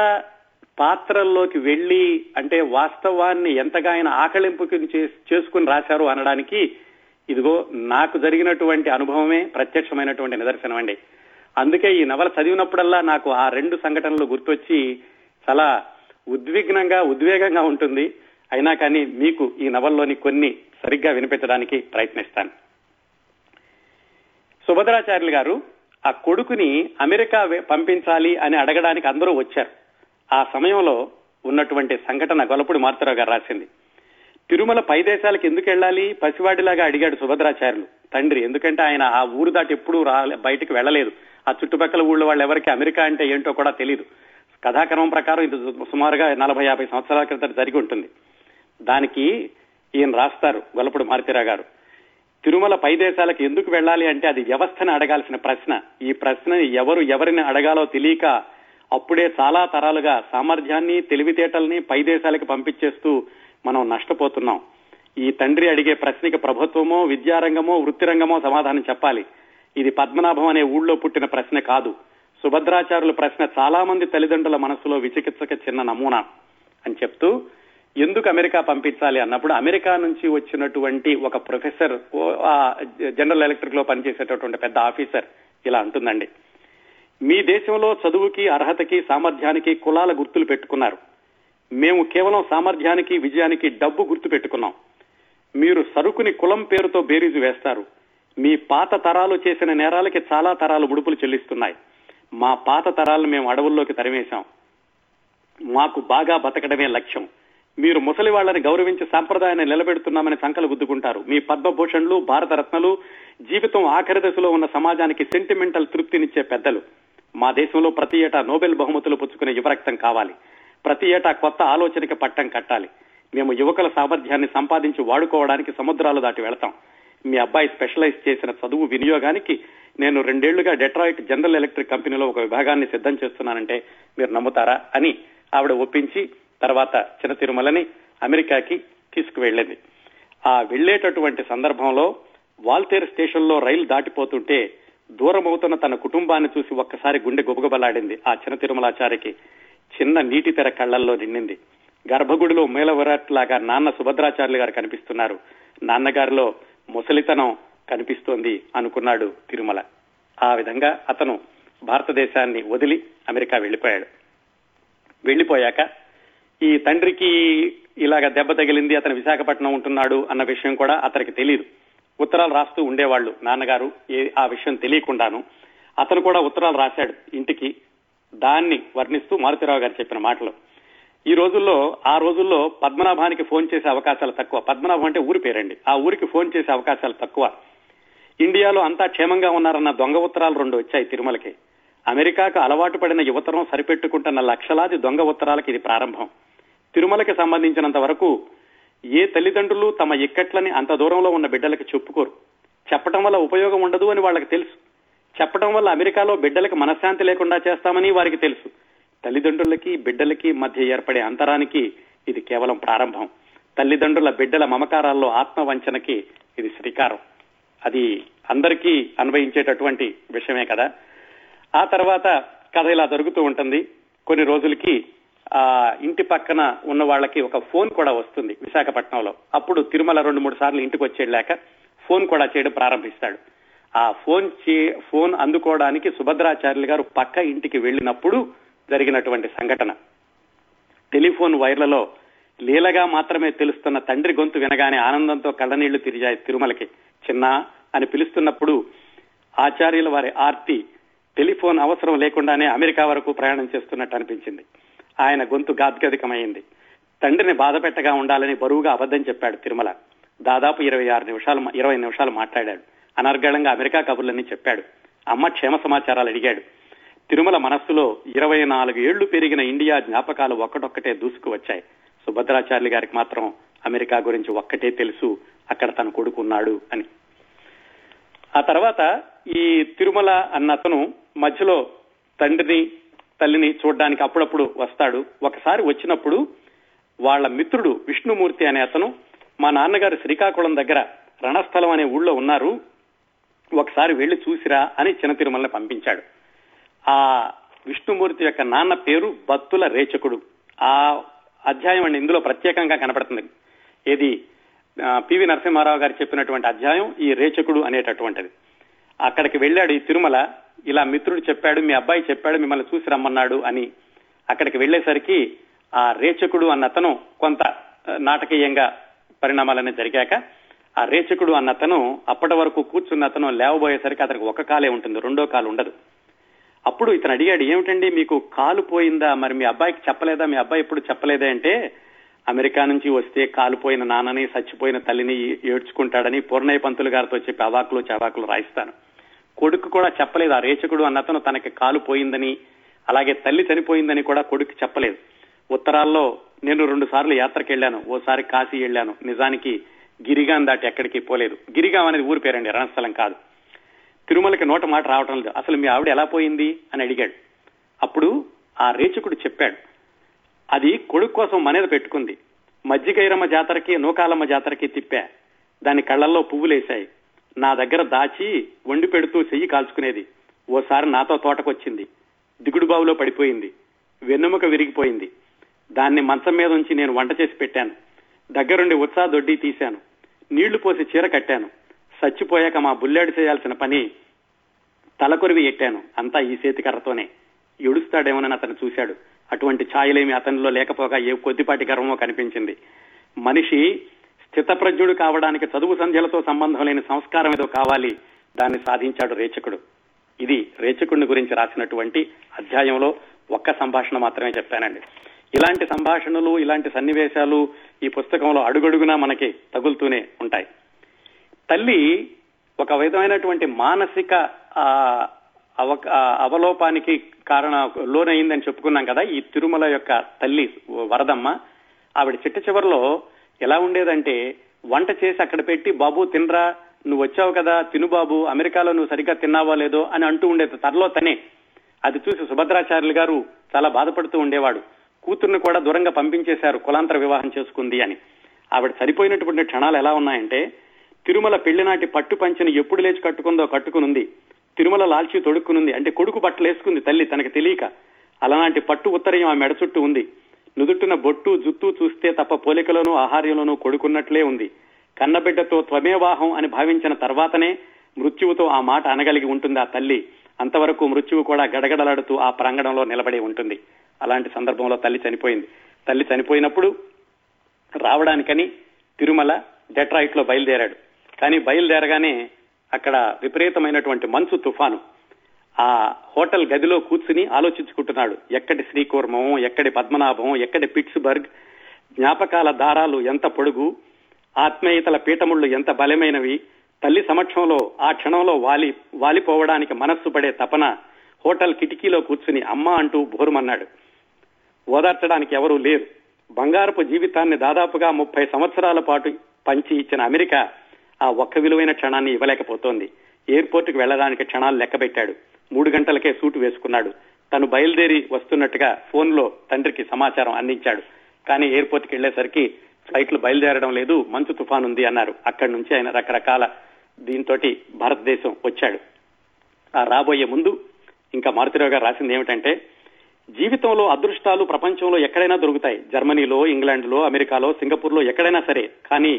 పాత్రల్లోకి వెళ్లి, అంటే వాస్తవాన్ని ఎంతగా ఆయన ఆకలింపుకి చేసుకుని రాశారు అనడానికి ఇదిగో నాకు జరిగినటువంటి అనుభవమే ప్రత్యక్షమైనటువంటి నిదర్శనం అండి. అందుకే ఈ నవల చదివినప్పుడల్లా నాకు ఆ రెండు సంఘటనలు గుర్తొచ్చి చాలా ఉద్విగ్నంగా, ఉద్వేగంగా ఉంటుంది. అయినా కానీ మీకు ఈ నవల్లోని కొన్ని సరిగ్గా వినిపించడానికి ప్రయత్నిస్తాను. సుభద్రాచార్యులు గారు ఆ కొడుకుని అమెరికా పంపించాలి అని అడగడానికి అందరూ వచ్చారు. ఆ సమయంలో ఉన్నటువంటి సంఘటన గొల్లపూడి మారుతీరావు గారు రాసింది. తిరుమల పై దేశాలకు ఎందుకు వెళ్ళాలి, పసివాడిలాగా అడిగాడు సుభద్రాచార్యులు తండ్రి. ఎందుకంటే ఆయన ఆ ఊరు దాటి ఎప్పుడూ బయటకు వెళ్ళలేదు. ఆ చుట్టుపక్కల ఊళ్ళో వాళ్ళు ఎవరికి అమెరికా అంటే ఏంటో కూడా తెలియదు. కథాక్రమం ప్రకారం ఇది సుమారుగా నలభై యాభై సంవత్సరాల క్రితం జరిగి ఉంటుంది. దానికి ఈయన రాస్తారు గొల్లపూడి మారుతీరావు గారు, తిరుమల పై దేశాలకు ఎందుకు వెళ్ళాలి అంటే అది వ్యవస్థను అడగాల్సిన ప్రశ్న. ఈ ప్రశ్నని ఎవరు ఎవరిని అడగాలో తెలియక అప్పుడే చాలా తరాలుగా సామర్థ్యాన్ని, తెలివితేటల్ని పై దేశాలకు పంపించేస్తూ మనం నష్టపోతున్నాం. ఈ తండ్రి అడిగే ప్రశ్నకి ప్రభుత్వమో, విద్యారంగమో, వృత్తిరంగమో సమాధానం చెప్పాలి. ఇది పద్మనాభం అనే ఊళ్ళో పుట్టిన ప్రశ్న కాదు. సుభద్రాచార్యుల ప్రశ్న చాలా మంది తల్లిదండ్రుల మనసులో విచికిత్సక చిన్న నమూనా అని చెప్తూ, ఎందుకు అమెరికా పంపించాలి అన్నప్పుడు అమెరికా నుంచి వచ్చినటువంటి ఒక ప్రొఫెసర్, జనరల్ ఎలక్ట్రిక్ లో పనిచేసేటటువంటి పెద్ద ఆఫీసర్ ఇలా అంటుందండి, మీ దేశంలో చదువుకి, అర్హతకి, సామర్థ్యానికి కులాల గుర్తులు పెట్టుకున్నారు. మేము కేవలం సామర్థ్యానికి, విజయానికి డబ్బు గుర్తు పెట్టుకున్నాం. మీరు సరుకుని కులం పేరుతో బేరీజు వేస్తారు. మీ పాత తరాలు చేసిన నేరాలకి చాలా తరాలు ముడుపులు చెల్లిస్తున్నాయి. మా పాత తరాలను మేము అడవుల్లోకి తరిమేశాం. మాకు బాగా బతకడమే లక్ష్యం. మీరు ముసలి వాళ్లని గౌరవించి సాంప్రదాయాన్ని నిలబెడుతున్నామని సంకలు గుద్దుకుంటారు. మీ పద్మభూషణ్లు, భారతరత్నలు జీవితం ఆఖరి దశలో ఉన్న సమాజానికి సెంటిమెంటల్ తృప్తినిచ్చే పెద్దలు. మా దేశంలో ప్రతి ఏటా నోబెల్ బహుమతులు పుచ్చుకునే యువరక్తం కావాలి. ప్రతి ఏటా కొత్త ఆలోచనకి పట్టం కట్టాలి. మేము యువకుల సామర్థ్యాన్ని సంపాదించి వాడుకోవడానికి సముద్రాలు దాటి వెళతాం. మీ అబ్బాయి స్పెషలైజ్ చేసిన చదువు వినియోగానికి నేను రెండేళ్లుగా డెట్రాయిట్ జనరల్ ఎలక్ట్రిక్ కంపెనీలో ఒక విభాగాన్ని సిద్ధం చేస్తున్నానంటే మీరు నమ్ముతారా అని ఆవిడ ఒప్పించి తర్వాత చిన్న తిరుమలని అమెరికాకి తీసుకువెళ్ళింది. ఆ వెళ్లేటటువంటి సందర్భంలో వాల్తేర్ స్టేషన్ లో రైలు దాటిపోతుంటే దూరమవుతున్న తన కుటుంబాన్ని చూసి ఒక్కసారి గుండె గుబగుబలాడింది ఆ చిన్న తిరుమలాచారికి. చిన్న నీటి తెర కళ్లల్లో నిండింది. గర్భగుడిలో మేలవరాట్లాగా నాన్న సుభద్రాచార్యులు గారు కనిపిస్తున్నారు, నాన్నగారిలో ముసలితనం కనిపిస్తోంది అనుకున్నాడు తిరుమల. ఆ విధంగా అతను భారతదేశాన్ని వదిలి అమెరికా వెళ్లిపోయాడు. వెళ్లిపోయాక ఈ తండ్రికి ఇలాగ దెబ్బ తగిలింది, అతను విశాఖపట్నం ఉంటున్నాడు అన్న విషయం కూడా అతనికి తెలియదు. ఉత్తరాలు రాస్తూ ఉండేవాళ్లు నాన్నగారు, ఆ విషయం తెలియకుండాను. అతను కూడా ఉత్తరాలు రాశాడు ఇంటికి, దాన్ని వర్ణిస్తూ మారుతిరావు గారు చెప్పిన మాటలు. ఈ రోజుల్లో ఆ రోజుల్లో పద్మనాభానికి ఫోన్ చేసే అవకాశాలు తక్కువ. పద్మనాభం అంటే ఊరి పేరండి. ఆ ఊరికి ఫోన్ చేసే అవకాశాలు తక్కువ. ఇండియాలో అంతా క్షేమంగా ఉన్నారన్న దొంగ ఉత్తరాలు రెండు వచ్చాయి తిరుమలకి. అమెరికాకు అలవాటు పడిన యువతరం సరిపెట్టుకుంటున్న లక్షలాది దొంగ ఉత్తరాలకి ఇది ప్రారంభం. తిరుమలకి సంబంధించినంత వరకు ఏ తల్లిదండ్రులు తమ ఇక్కట్లని అంత దూరంలో ఉన్న బిడ్డలకు చెప్పుకోరు. చెప్పడం వల్ల ఉపయోగం ఉండదు అని వాళ్ళకి తెలుసు. చెప్పడం వల్ల అమెరికాలో బిడ్డలకు మనశ్శాంతి లేకుండా చేస్తామని వారికి తెలుసు. తల్లిదండ్రులకి బిడ్డలకి మధ్య ఏర్పడే అంతరానికి ఇది కేవలం ప్రారంభం. తల్లిదండ్రుల బిడ్డల మమకారాల్లో ఆత్మవంచనకి ఇది శ్రీకారం. అది అందరికీ అన్వయించేటటువంటి విషయమే కదా. ఆ తర్వాత కథ ఇలా జరుగుతూ ఉంటుంది. కొన్ని రోజులకి ఆ ఇంటి పక్కన ఉన్న వాళ్ళకి ఒక ఫోన్ కూడా వస్తుంది విశాఖపట్నంలో. అప్పుడు తిరుమల రెండు మూడు సార్లు ఇంటికి వచ్చేళ్ళాక ఫోన్ కూడా చేయడం ప్రారంభిస్తాడు. ఆ ఫోన్ చే ఫోన్ అందుకోవడానికి సుభద్రాచార్యులు గారు పక్క ఇంటికి వెళ్ళినప్పుడు జరిగినటువంటి సంఘటన. టెలిఫోన్ వైర్లలో లీలగా మాత్రమే తెలుస్తున్న తండ్రి గొంతు వినగానే ఆనందంతో కళ్ళనీళ్లు తిరిగాయి తిరుమలకి. చిన్నా అని పిలుస్తున్నప్పుడు ఆచార్యుల వారి ఆర్తి టెలిఫోన్ అవసరం లేకుండానే అమెరికా వరకు ప్రయాణం చేస్తున్నట్టు అనిపించింది. ఆయన గొంతు గాద్గదికమైంది. తండ్రిని బాధ పెట్టగా ఉండాలని బరువుగా అబద్ధం చెప్పాడు తిరుమల. దాదాపు ఇరవై ఆరు నిమిషాలు ఇరవై నిమిషాలు మాట్లాడాడు. అనర్గళంగా అమెరికా కబుర్లన్నీ చెప్పాడు. అమ్మ క్షేమ సమాచారాలు అడిగాడు. తిరుమల మనస్సులో ఇరవై నాలుగు ఏళ్లు పెరిగిన ఇండియా జ్ఞాపకాలు ఒక్కటొక్కటే దూసుకు వచ్చాయి. సుభద్రాచార్యులు గారికి మాత్రం అమెరికా గురించి ఒక్కటే తెలుసు, అక్కడ తన కొడుకున్నాడు అని. ఆ తర్వాత ఈ తిరుమల అన్న అతను మధ్యలో తండ్రిని తల్లిని చూడడానికి అప్పుడప్పుడు వస్తాడు. ఒకసారి వచ్చినప్పుడు వాళ్ల మిత్రుడు విష్ణుమూర్తి అనే అతను, మా నాన్నగారు శ్రీకాకుళం దగ్గర రణస్థలం అనే ఊళ్ళో ఉన్నారు, ఒకసారి వెళ్లి చూసిరా అని చిన్న తిరుమలని పంపించాడు. ఆ విష్ణుమూర్తి యొక్క నాన్న పేరు బత్తుల రేచకుడు. ఆ అధ్యాయం అండి ఇందులో ప్రత్యేకంగా కనపడుతుంది. ఏది పివి నరసింహారావు గారు చెప్పినటువంటి అధ్యాయం ఈ రేచకుడు అనేటటువంటిది. అక్కడికి వెళ్ళాడు ఈ తిరుమల. ఇలా మిత్రుడు చెప్పాడు, మీ అబ్బాయి చెప్పాడు, మిమ్మల్ని చూసి రమ్మన్నాడు అని. అక్కడికి వెళ్లేసరికి ఆ రేచకుడు అన్నతను, కొంత నాటకీయంగా పరిణామాలన్నీ జరిగాక ఆ రేచకుడు అన్నతను అప్పటి వరకు కూర్చున్న అతను లేవబోయేసరికి అతనికి ఒక కాలే ఉంటుంది, రెండో కాలు ఉండదు. అప్పుడు ఇతను అడిగాడు, ఏమిటండి మీకు కాలు పోయిందా, మరి మీ అబ్బాయికి చెప్పలేదా, మీ అబ్బాయి ఇప్పుడు చెప్పలేదే అంటే, అమెరికా నుంచి వస్తే కాలుపోయిన నాన్నని చచ్చిపోయిన తల్లిని ఏడ్చుకుంటాడని పూర్ణయ్య పంతులు గారితో చెప్పి అవాకులు చవాకులు రాయిస్తాను. కొడుకు కూడా చెప్పలేదు ఆ రేచకుడు అన్నతను తనకి కాలు పోయిందని, అలాగే తల్లి చనిపోయిందని కూడా కొడుకు చెప్పలేదు. ఉత్తరాల్లో నేను రెండు సార్లు యాత్రకు వెళ్ళాను, ఓసారి కాశీ వెళ్ళాను, నిజానికి గిరిగాం దాటి ఎక్కడికి పోలేదు. గిరిగాం అనేది ఊరు పేరండి, రణస్థలం కాదు. తిరుమలకి నోట మాట రావటం లేదు. అసలు మీ ఆవిడ ఎలా పోయింది అని అడిగాడు. అప్పుడు ఆ రేచకుడు చెప్పాడు, అది కొడుకు కోసం మనేద పెట్టుకుంది, మజ్జిగైరమ్మ జాతరకి నూకాలమ్మ జాతరకి తిప్పా, దాని కళ్లల్లో పువ్వులేశాయి, నా దగ్గర దాచి వండి పెడుతూ చెయ్యి కాల్చుకునేది, ఓసారి నాతో తోటకొచ్చింది, దిగుడుబావులో పడిపోయింది, వెన్నెముక విరిగిపోయింది, దాన్ని మంచం మీద ఉంచి నేను వంట చేసి పెట్టాను, దగ్గరుండి ఉత్సా దొడ్డి తీశాను, నీళ్లు పోసి చీర కట్టాను, చచ్చిపోయాక మా బుల్లెడు చేయాల్సిన పని తలకొరివి ఎట్టాను, అంతా ఈ చేతికర్రతోనే. ఎడుస్తాడేమోనని అతను చూశాడు. అటువంటి ఛాయలేమి అతనిలో లేకపోగా ఏ కొద్దిపాటి గర్వమో కనిపించింది. మనిషి స్థితప్రజ్ఞుడు కావడానికి చదువు సంధ్యలతో సంబంధం లేని సంస్కారం ఏదో కావాలి, దాన్ని సాధించాడు రేచకుడు. ఇది రేచకుడిని గురించి రాసినటువంటి అధ్యాయంలో ఒక్క సంభాషణ మాత్రమే చెప్పానండి. ఇలాంటి సంభాషణలు ఇలాంటి సన్నివేశాలు ఈ పుస్తకంలో అడుగడుగునా మనకి తగులుతూనే ఉంటాయి. తల్లి ఒక విధమైనటువంటి మానసిక అవ అవలోపానికి కారణ లోనైందని చెప్పుకున్నాం కదా. ఈ తిరుమల యొక్క తల్లి వరదమ్మ, ఆవిడ చిట్ట చివరిలో ఎలా ఉండేదంటే వంట చేసి అక్కడ పెట్టి, బాబు తినరా, నువ్వు వచ్చావు కదా తిను బాబు, అమెరికాలో నువ్వు సరిగ్గా తిన్నావా లేదో అని అంటూ ఉండేది తనలో తనే. అది చూసి సుభద్రాచార్యులు గారు చాలా బాధపడుతూ ఉండేవాడు. కూతుర్ని కూడా దూరంగా పంపించేశారు, కులాంతర వివాహం చేసుకుంది అని. ఆవిడ సరిపోయినటువంటి క్షణాలు ఎలా ఉన్నాయంటే, తిరుమల పెళ్లినాటి పట్టు పంచను ఎప్పుడు లేచి కట్టుకుందో కట్టుకునుంది, తిరుమల లాల్చి తొడుక్కునుంది. అంటే కొడుకు బట్టలేసుకుంది తల్లి తనకు తెలియక. అలాంటి పట్టు ఉత్తరీయం ఆ మెడ చుట్టూ ఉంది. నుదుట్టున బొట్టు జుత్తు చూస్తే తప్ప పోలికలోనూ ఆహార్యంలోనూ కొడుకున్నట్లే ఉంది. కన్నబిడ్డతో త్వమేవాహం అని భావించిన తర్వాతనే మృత్యువుతో ఆ మాట అనగలిగి ఉంటుంది ఆ తల్లి. అంతవరకు మృత్యువు కూడా గడగడలాడుతూ ఆ ప్రాంగణంలో నిలబడి ఉంటుంది. అలాంటి సందర్భంలో తల్లి చనిపోయింది. తల్లి చనిపోయినప్పుడు రావడానికని తిరుమల డెట్రాయిట్ లో బయలుదేరాడు. కానీ బయలుదేరగానే అక్కడ విపరీతమైనటువంటి మంచు తుఫాను. ఆ హోటల్ గదిలో కూర్చుని ఆలోచించుకుంటున్నాడు. ఎక్కడి శ్రీకూర్మం, ఎక్కడి పద్మనాభం, ఎక్కడి పిట్స్బర్గ్, జ్ఞాపకాల దారాలు ఎంత పొడుగు, ఆత్మీయతల పీఠముళ్ళు ఎంత బలమైనవి, తల్లి సమక్షంలో ఆ క్షణంలో వాలి వాలిపోవడానికి మనస్సు పడే తపన. హోటల్ కిటికీలో కూర్చుని అమ్మ అంటూ బోరుమన్నాడు. ఓదార్చడానికి ఎవరూ లేరు. బంగారపు జీవితాన్ని దాదాపుగా ముప్పై సంవత్సరాల పాటు పంచి ఇచ్చిన అమెరికా ఆ ఒక్క విలువైన క్షణాన్ని ఇవ్వలేకపోతోంది. ఎయిర్పోర్ట్ కు వెళ్లడానికి క్షణాలు లెక్కబెట్టాడు. మూడు గంటలకే సూటు వేసుకున్నాడు. తను బయలుదేరి వస్తున్నట్టుగా ఫోన్ లో తండ్రికి సమాచారం అందించాడు. కానీ ఎయిర్పోర్ట్ కి వెళ్లేసరికి ఫ్లైట్లు బయలుదేరడం లేదు, మంచు తుఫాన్ ఉంది అన్నారు. అక్కడి నుంచి ఆయన రకరకాల దీంతో భారతదేశం వచ్చాడు. ఆ రాబోయే ముందు ఇంకా మారుతిరావు గారు రాసింది ఏమిటంటే, జీవితంలో అదృష్టాలు ప్రపంచంలో ఎక్కడైనా దొరుకుతాయి. జర్మనీలో, ఇంగ్లాండ్ లో, అమెరికాలో, సింగపూర్ లో ఎక్కడైనా సరే. కానీ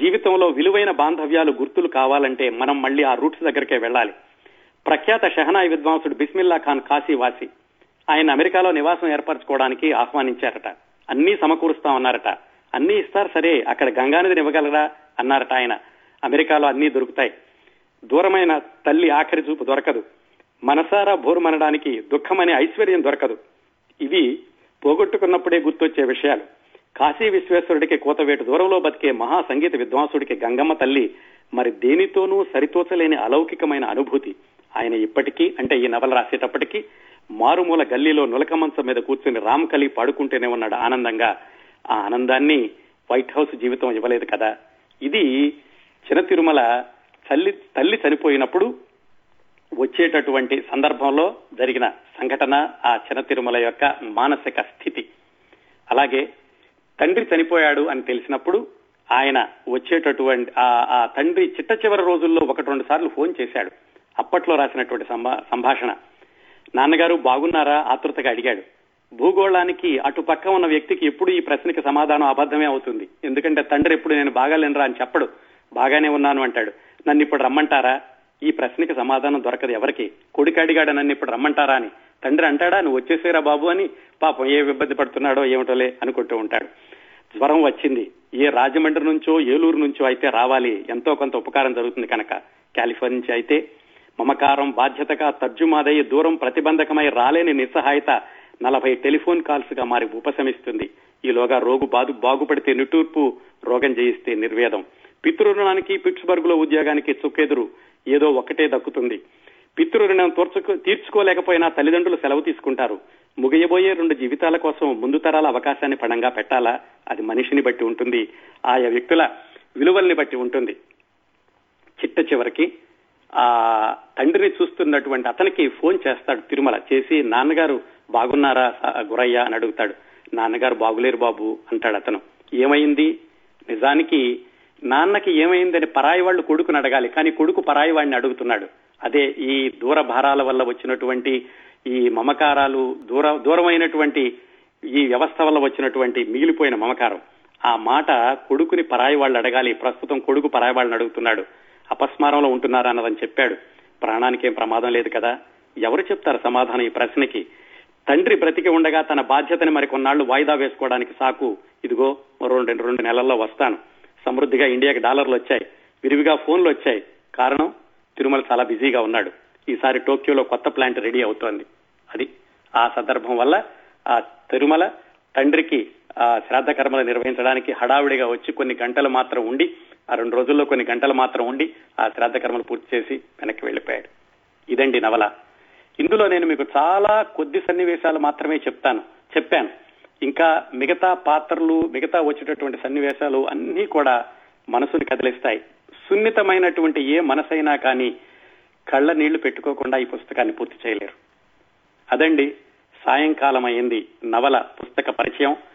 జీవితంలో విలువైన బాంధవ్యాలు గుర్తులు కావాలంటే మనం మళ్లీ ఆ రూట్స్ దగ్గరికే వెళ్లాలి. ప్రఖ్యాత షహనాయి విద్వాంసుడు బిస్మిల్లా ఖాన్ కాశీవాసి. ఆయన అమెరికాలో నివాసం ఏర్పరచుకోవడానికి ఆహ్వానించారట. అన్ని సమకూరుస్తామన్నారట. అన్ని ఇస్తారు సరే, అక్కడ గంగానదిని ఇవ్వగలరా అన్నారట. ఆయన అమెరికాలో అన్ని దొరుకుతాయి. దూరమైన తల్లి ఆఖరి చూపు దొరకదు. మనసారా బోరుమనడానికి దుఃఖమనే ఐశ్వర్యం దొరకదు. ఇవి పోగొట్టుకున్నప్పుడే గుర్తొచ్చే విషయాలు. కాశీ విశ్వేశ్వరుడికి కూతవేటు దూరంలో బతికే మహా సంగీత విద్వాంసుడికి గంగమ్మ తల్లి మరి దేనితోనూ సరితోచలేని అలౌకికమైన అనుభూతి. ఆయన ఇప్పటికీ, అంటే ఈ నవల రాసేటప్పటికీ, మారుమూల గల్లీలో నులక మంచం మీద కూర్చుని రామకలి పాడుకుంటూనే ఉన్నాడు ఆనందంగా. ఆ ఆనందాన్ని వైట్ హౌస్ జీవితం ఇవ్వలేదు కదా. ఇది చిన్న తిరుమల తల్లి తల్లి చనిపోయినప్పుడు వచ్చేటటువంటి సందర్భంలో జరిగిన సంఘటన, ఆ చిన్న తిరుమల యొక్క మానసిక స్థితి. అలాగే తండ్రి చనిపోయాడు అని తెలిసినప్పుడు ఆయన వచ్చేటటువంటి ఆ తండ్రి చిట్ట చివరి రోజుల్లో ఒకటి రెండు సార్లు ఫోన్ చేశాడు. అప్పట్లో రాసినటువంటి సంభాషణ. నాన్నగారు బాగున్నారా ఆతృతగా అడిగాడు. భూగోళానికి అటు పక్క ఉన్న వ్యక్తికి ఎప్పుడు ఈ ప్రశ్నకి సమాధానం అబద్ధమే అవుతుంది. ఎందుకంటే తండ్రి ఎప్పుడు నేను బాగాలేనరా అని చెప్పడు. బాగానే ఉన్నాను అంటాడు. నన్ను ఇప్పుడు రమ్మంటారా? ఈ ప్రశ్నకి సమాధానం దొరకదు ఎవరికి. కొడుకు అడిగాడు నన్ను ఇప్పుడు రమ్మంటారా అని. తండ్రి అంటాడా నువ్వు వచ్చేసేరా బాబు అని. పాపం ఏ ఇబ్బంది పడుతున్నాడో ఏమిటోలే అనుకుంటూ ఉంటాడు. జ్వరం వచ్చింది. ఏ రాజమండ్రి నుంచో ఏలూరు నుంచో అయితే రావాలి, ఎంతో కొంత ఉపకారం జరుగుతుంది కనుక. కాలిఫోర్నియా నుంచి అయితే మమకారం బాధ్యతగా తర్జుమాదయ్యే దూరం ప్రతిబంధకమై రాలేని నిస్సహాయత నలభై టెలిఫోన్ కాల్స్ గా మారి ఉపశమిస్తుంది. ఈలోగా రోగు బాధు బాగుపడితే నిట్టూర్పు, రోగం జయిస్తే నిర్వేదం. పితృరుణానికి పిట్స్బర్గ్ లో ఉద్యోగానికి చుక్కెదురు, ఏదో ఒకటే దక్కుతుంది. పితృరుణం తోర్చుకు తీర్చుకోలేకపోయినా తల్లిదండ్రులు సెలవు తీసుకుంటారు. ముగియబోయే రెండు జీవితాల కోసం ముందు తరాల అవకాశాన్ని పణంగా పెట్టాలా? అది మనిషిని బట్టి ఉంటుంది, ఆయా వ్యక్తుల విలువల్ని బట్టి ఉంటుంది. చిట్ట చివరికి ఆ తండ్రిని చూస్తున్నటువంటి అతనికి ఫోన్ చేస్తాడు తిరుమల. చేసి నాన్నగారు బాగున్నారా గురయ్య అని అడుగుతాడు. నాన్నగారు బాగులేరు బాబు అంటాడు అతను. ఏమైంది? నిజానికి నాన్నకి ఏమైందని పరాయి వాళ్ళు కొడుకుని అడగాలి, కానీ కొడుకు పరాయి వాడిని అడుగుతున్నాడు. అదే ఈ దూర భారాల వల్ల వచ్చినటువంటి ఈ మమకారాలు, దూర దూరమైనటువంటి ఈ వ్యవస్థ వల్ల వచ్చినటువంటి మిగిలిపోయిన మమకారం. ఆ మాట కొడుకుని పరాయి వాళ్ళు అడగాలి. ప్రస్తుతం కొడుకు పరాయి వాళ్ళని అడుగుతున్నాడు. అపస్మారంలో ఉంటున్నారా అన్నదని చెప్పాడు. ప్రాణానికేం ప్రమాదం లేదు కదా. ఎవరు చెప్తారు సమాధానం ఈ ప్రశ్నకి? తండ్రి బ్రతికి ఉండగా తన బాధ్యతని మరి కొన్నాళ్లు వాయిదా వేసుకోవడానికి సాకు. ఇదిగో మరో రెండు రెండు నెలల్లో వస్తాను. సమృద్ధిగా ఇండియాకి డాలర్లు వచ్చాయి, విరివిగా ఫోన్లు వచ్చాయి. కారణం తిరుమల చాలా బిజీగా ఉన్నాడు. ఈసారి టోక్యోలో కొత్త ప్లాంట్ రెడీ అవుతోంది. అది ఆ సందర్భం వల్ల ఆ తిరుమల తండ్రికి ఆ శ్రాద్ధ కర్మలు నిర్వహించడానికి హడావిడిగా వచ్చి కొన్ని గంటలు మాత్రం ఉండి, ఆ రెండు రోజుల్లో కొన్ని గంటలు మాత్రం ఉండి ఆ శ్రాద్ధ కర్మలు పూర్తి చేసి వెనక్కి వెళ్లిపోయాడు. ఇదండి నవల. ఇందులో నేను మీకు చాలా కొద్ది సన్నివేశాలు మాత్రమే చెప్తాను చెప్పాను. ఇంకా మిగతా పాత్రలు, మిగతా వచ్చేటటువంటి సన్నివేశాలు అన్ని కూడా మనసుని కదిలిస్తాయి. సున్నితమైనటువంటి ఏ మనసైనా కానీ కళ్ళ నీళ్లు పెట్టుకోకుండా ఈ పుస్తకాన్ని పూర్తి చేయలేరు. అదండి సాయంకాలం అయింది నవల పుస్తక పరిచయం.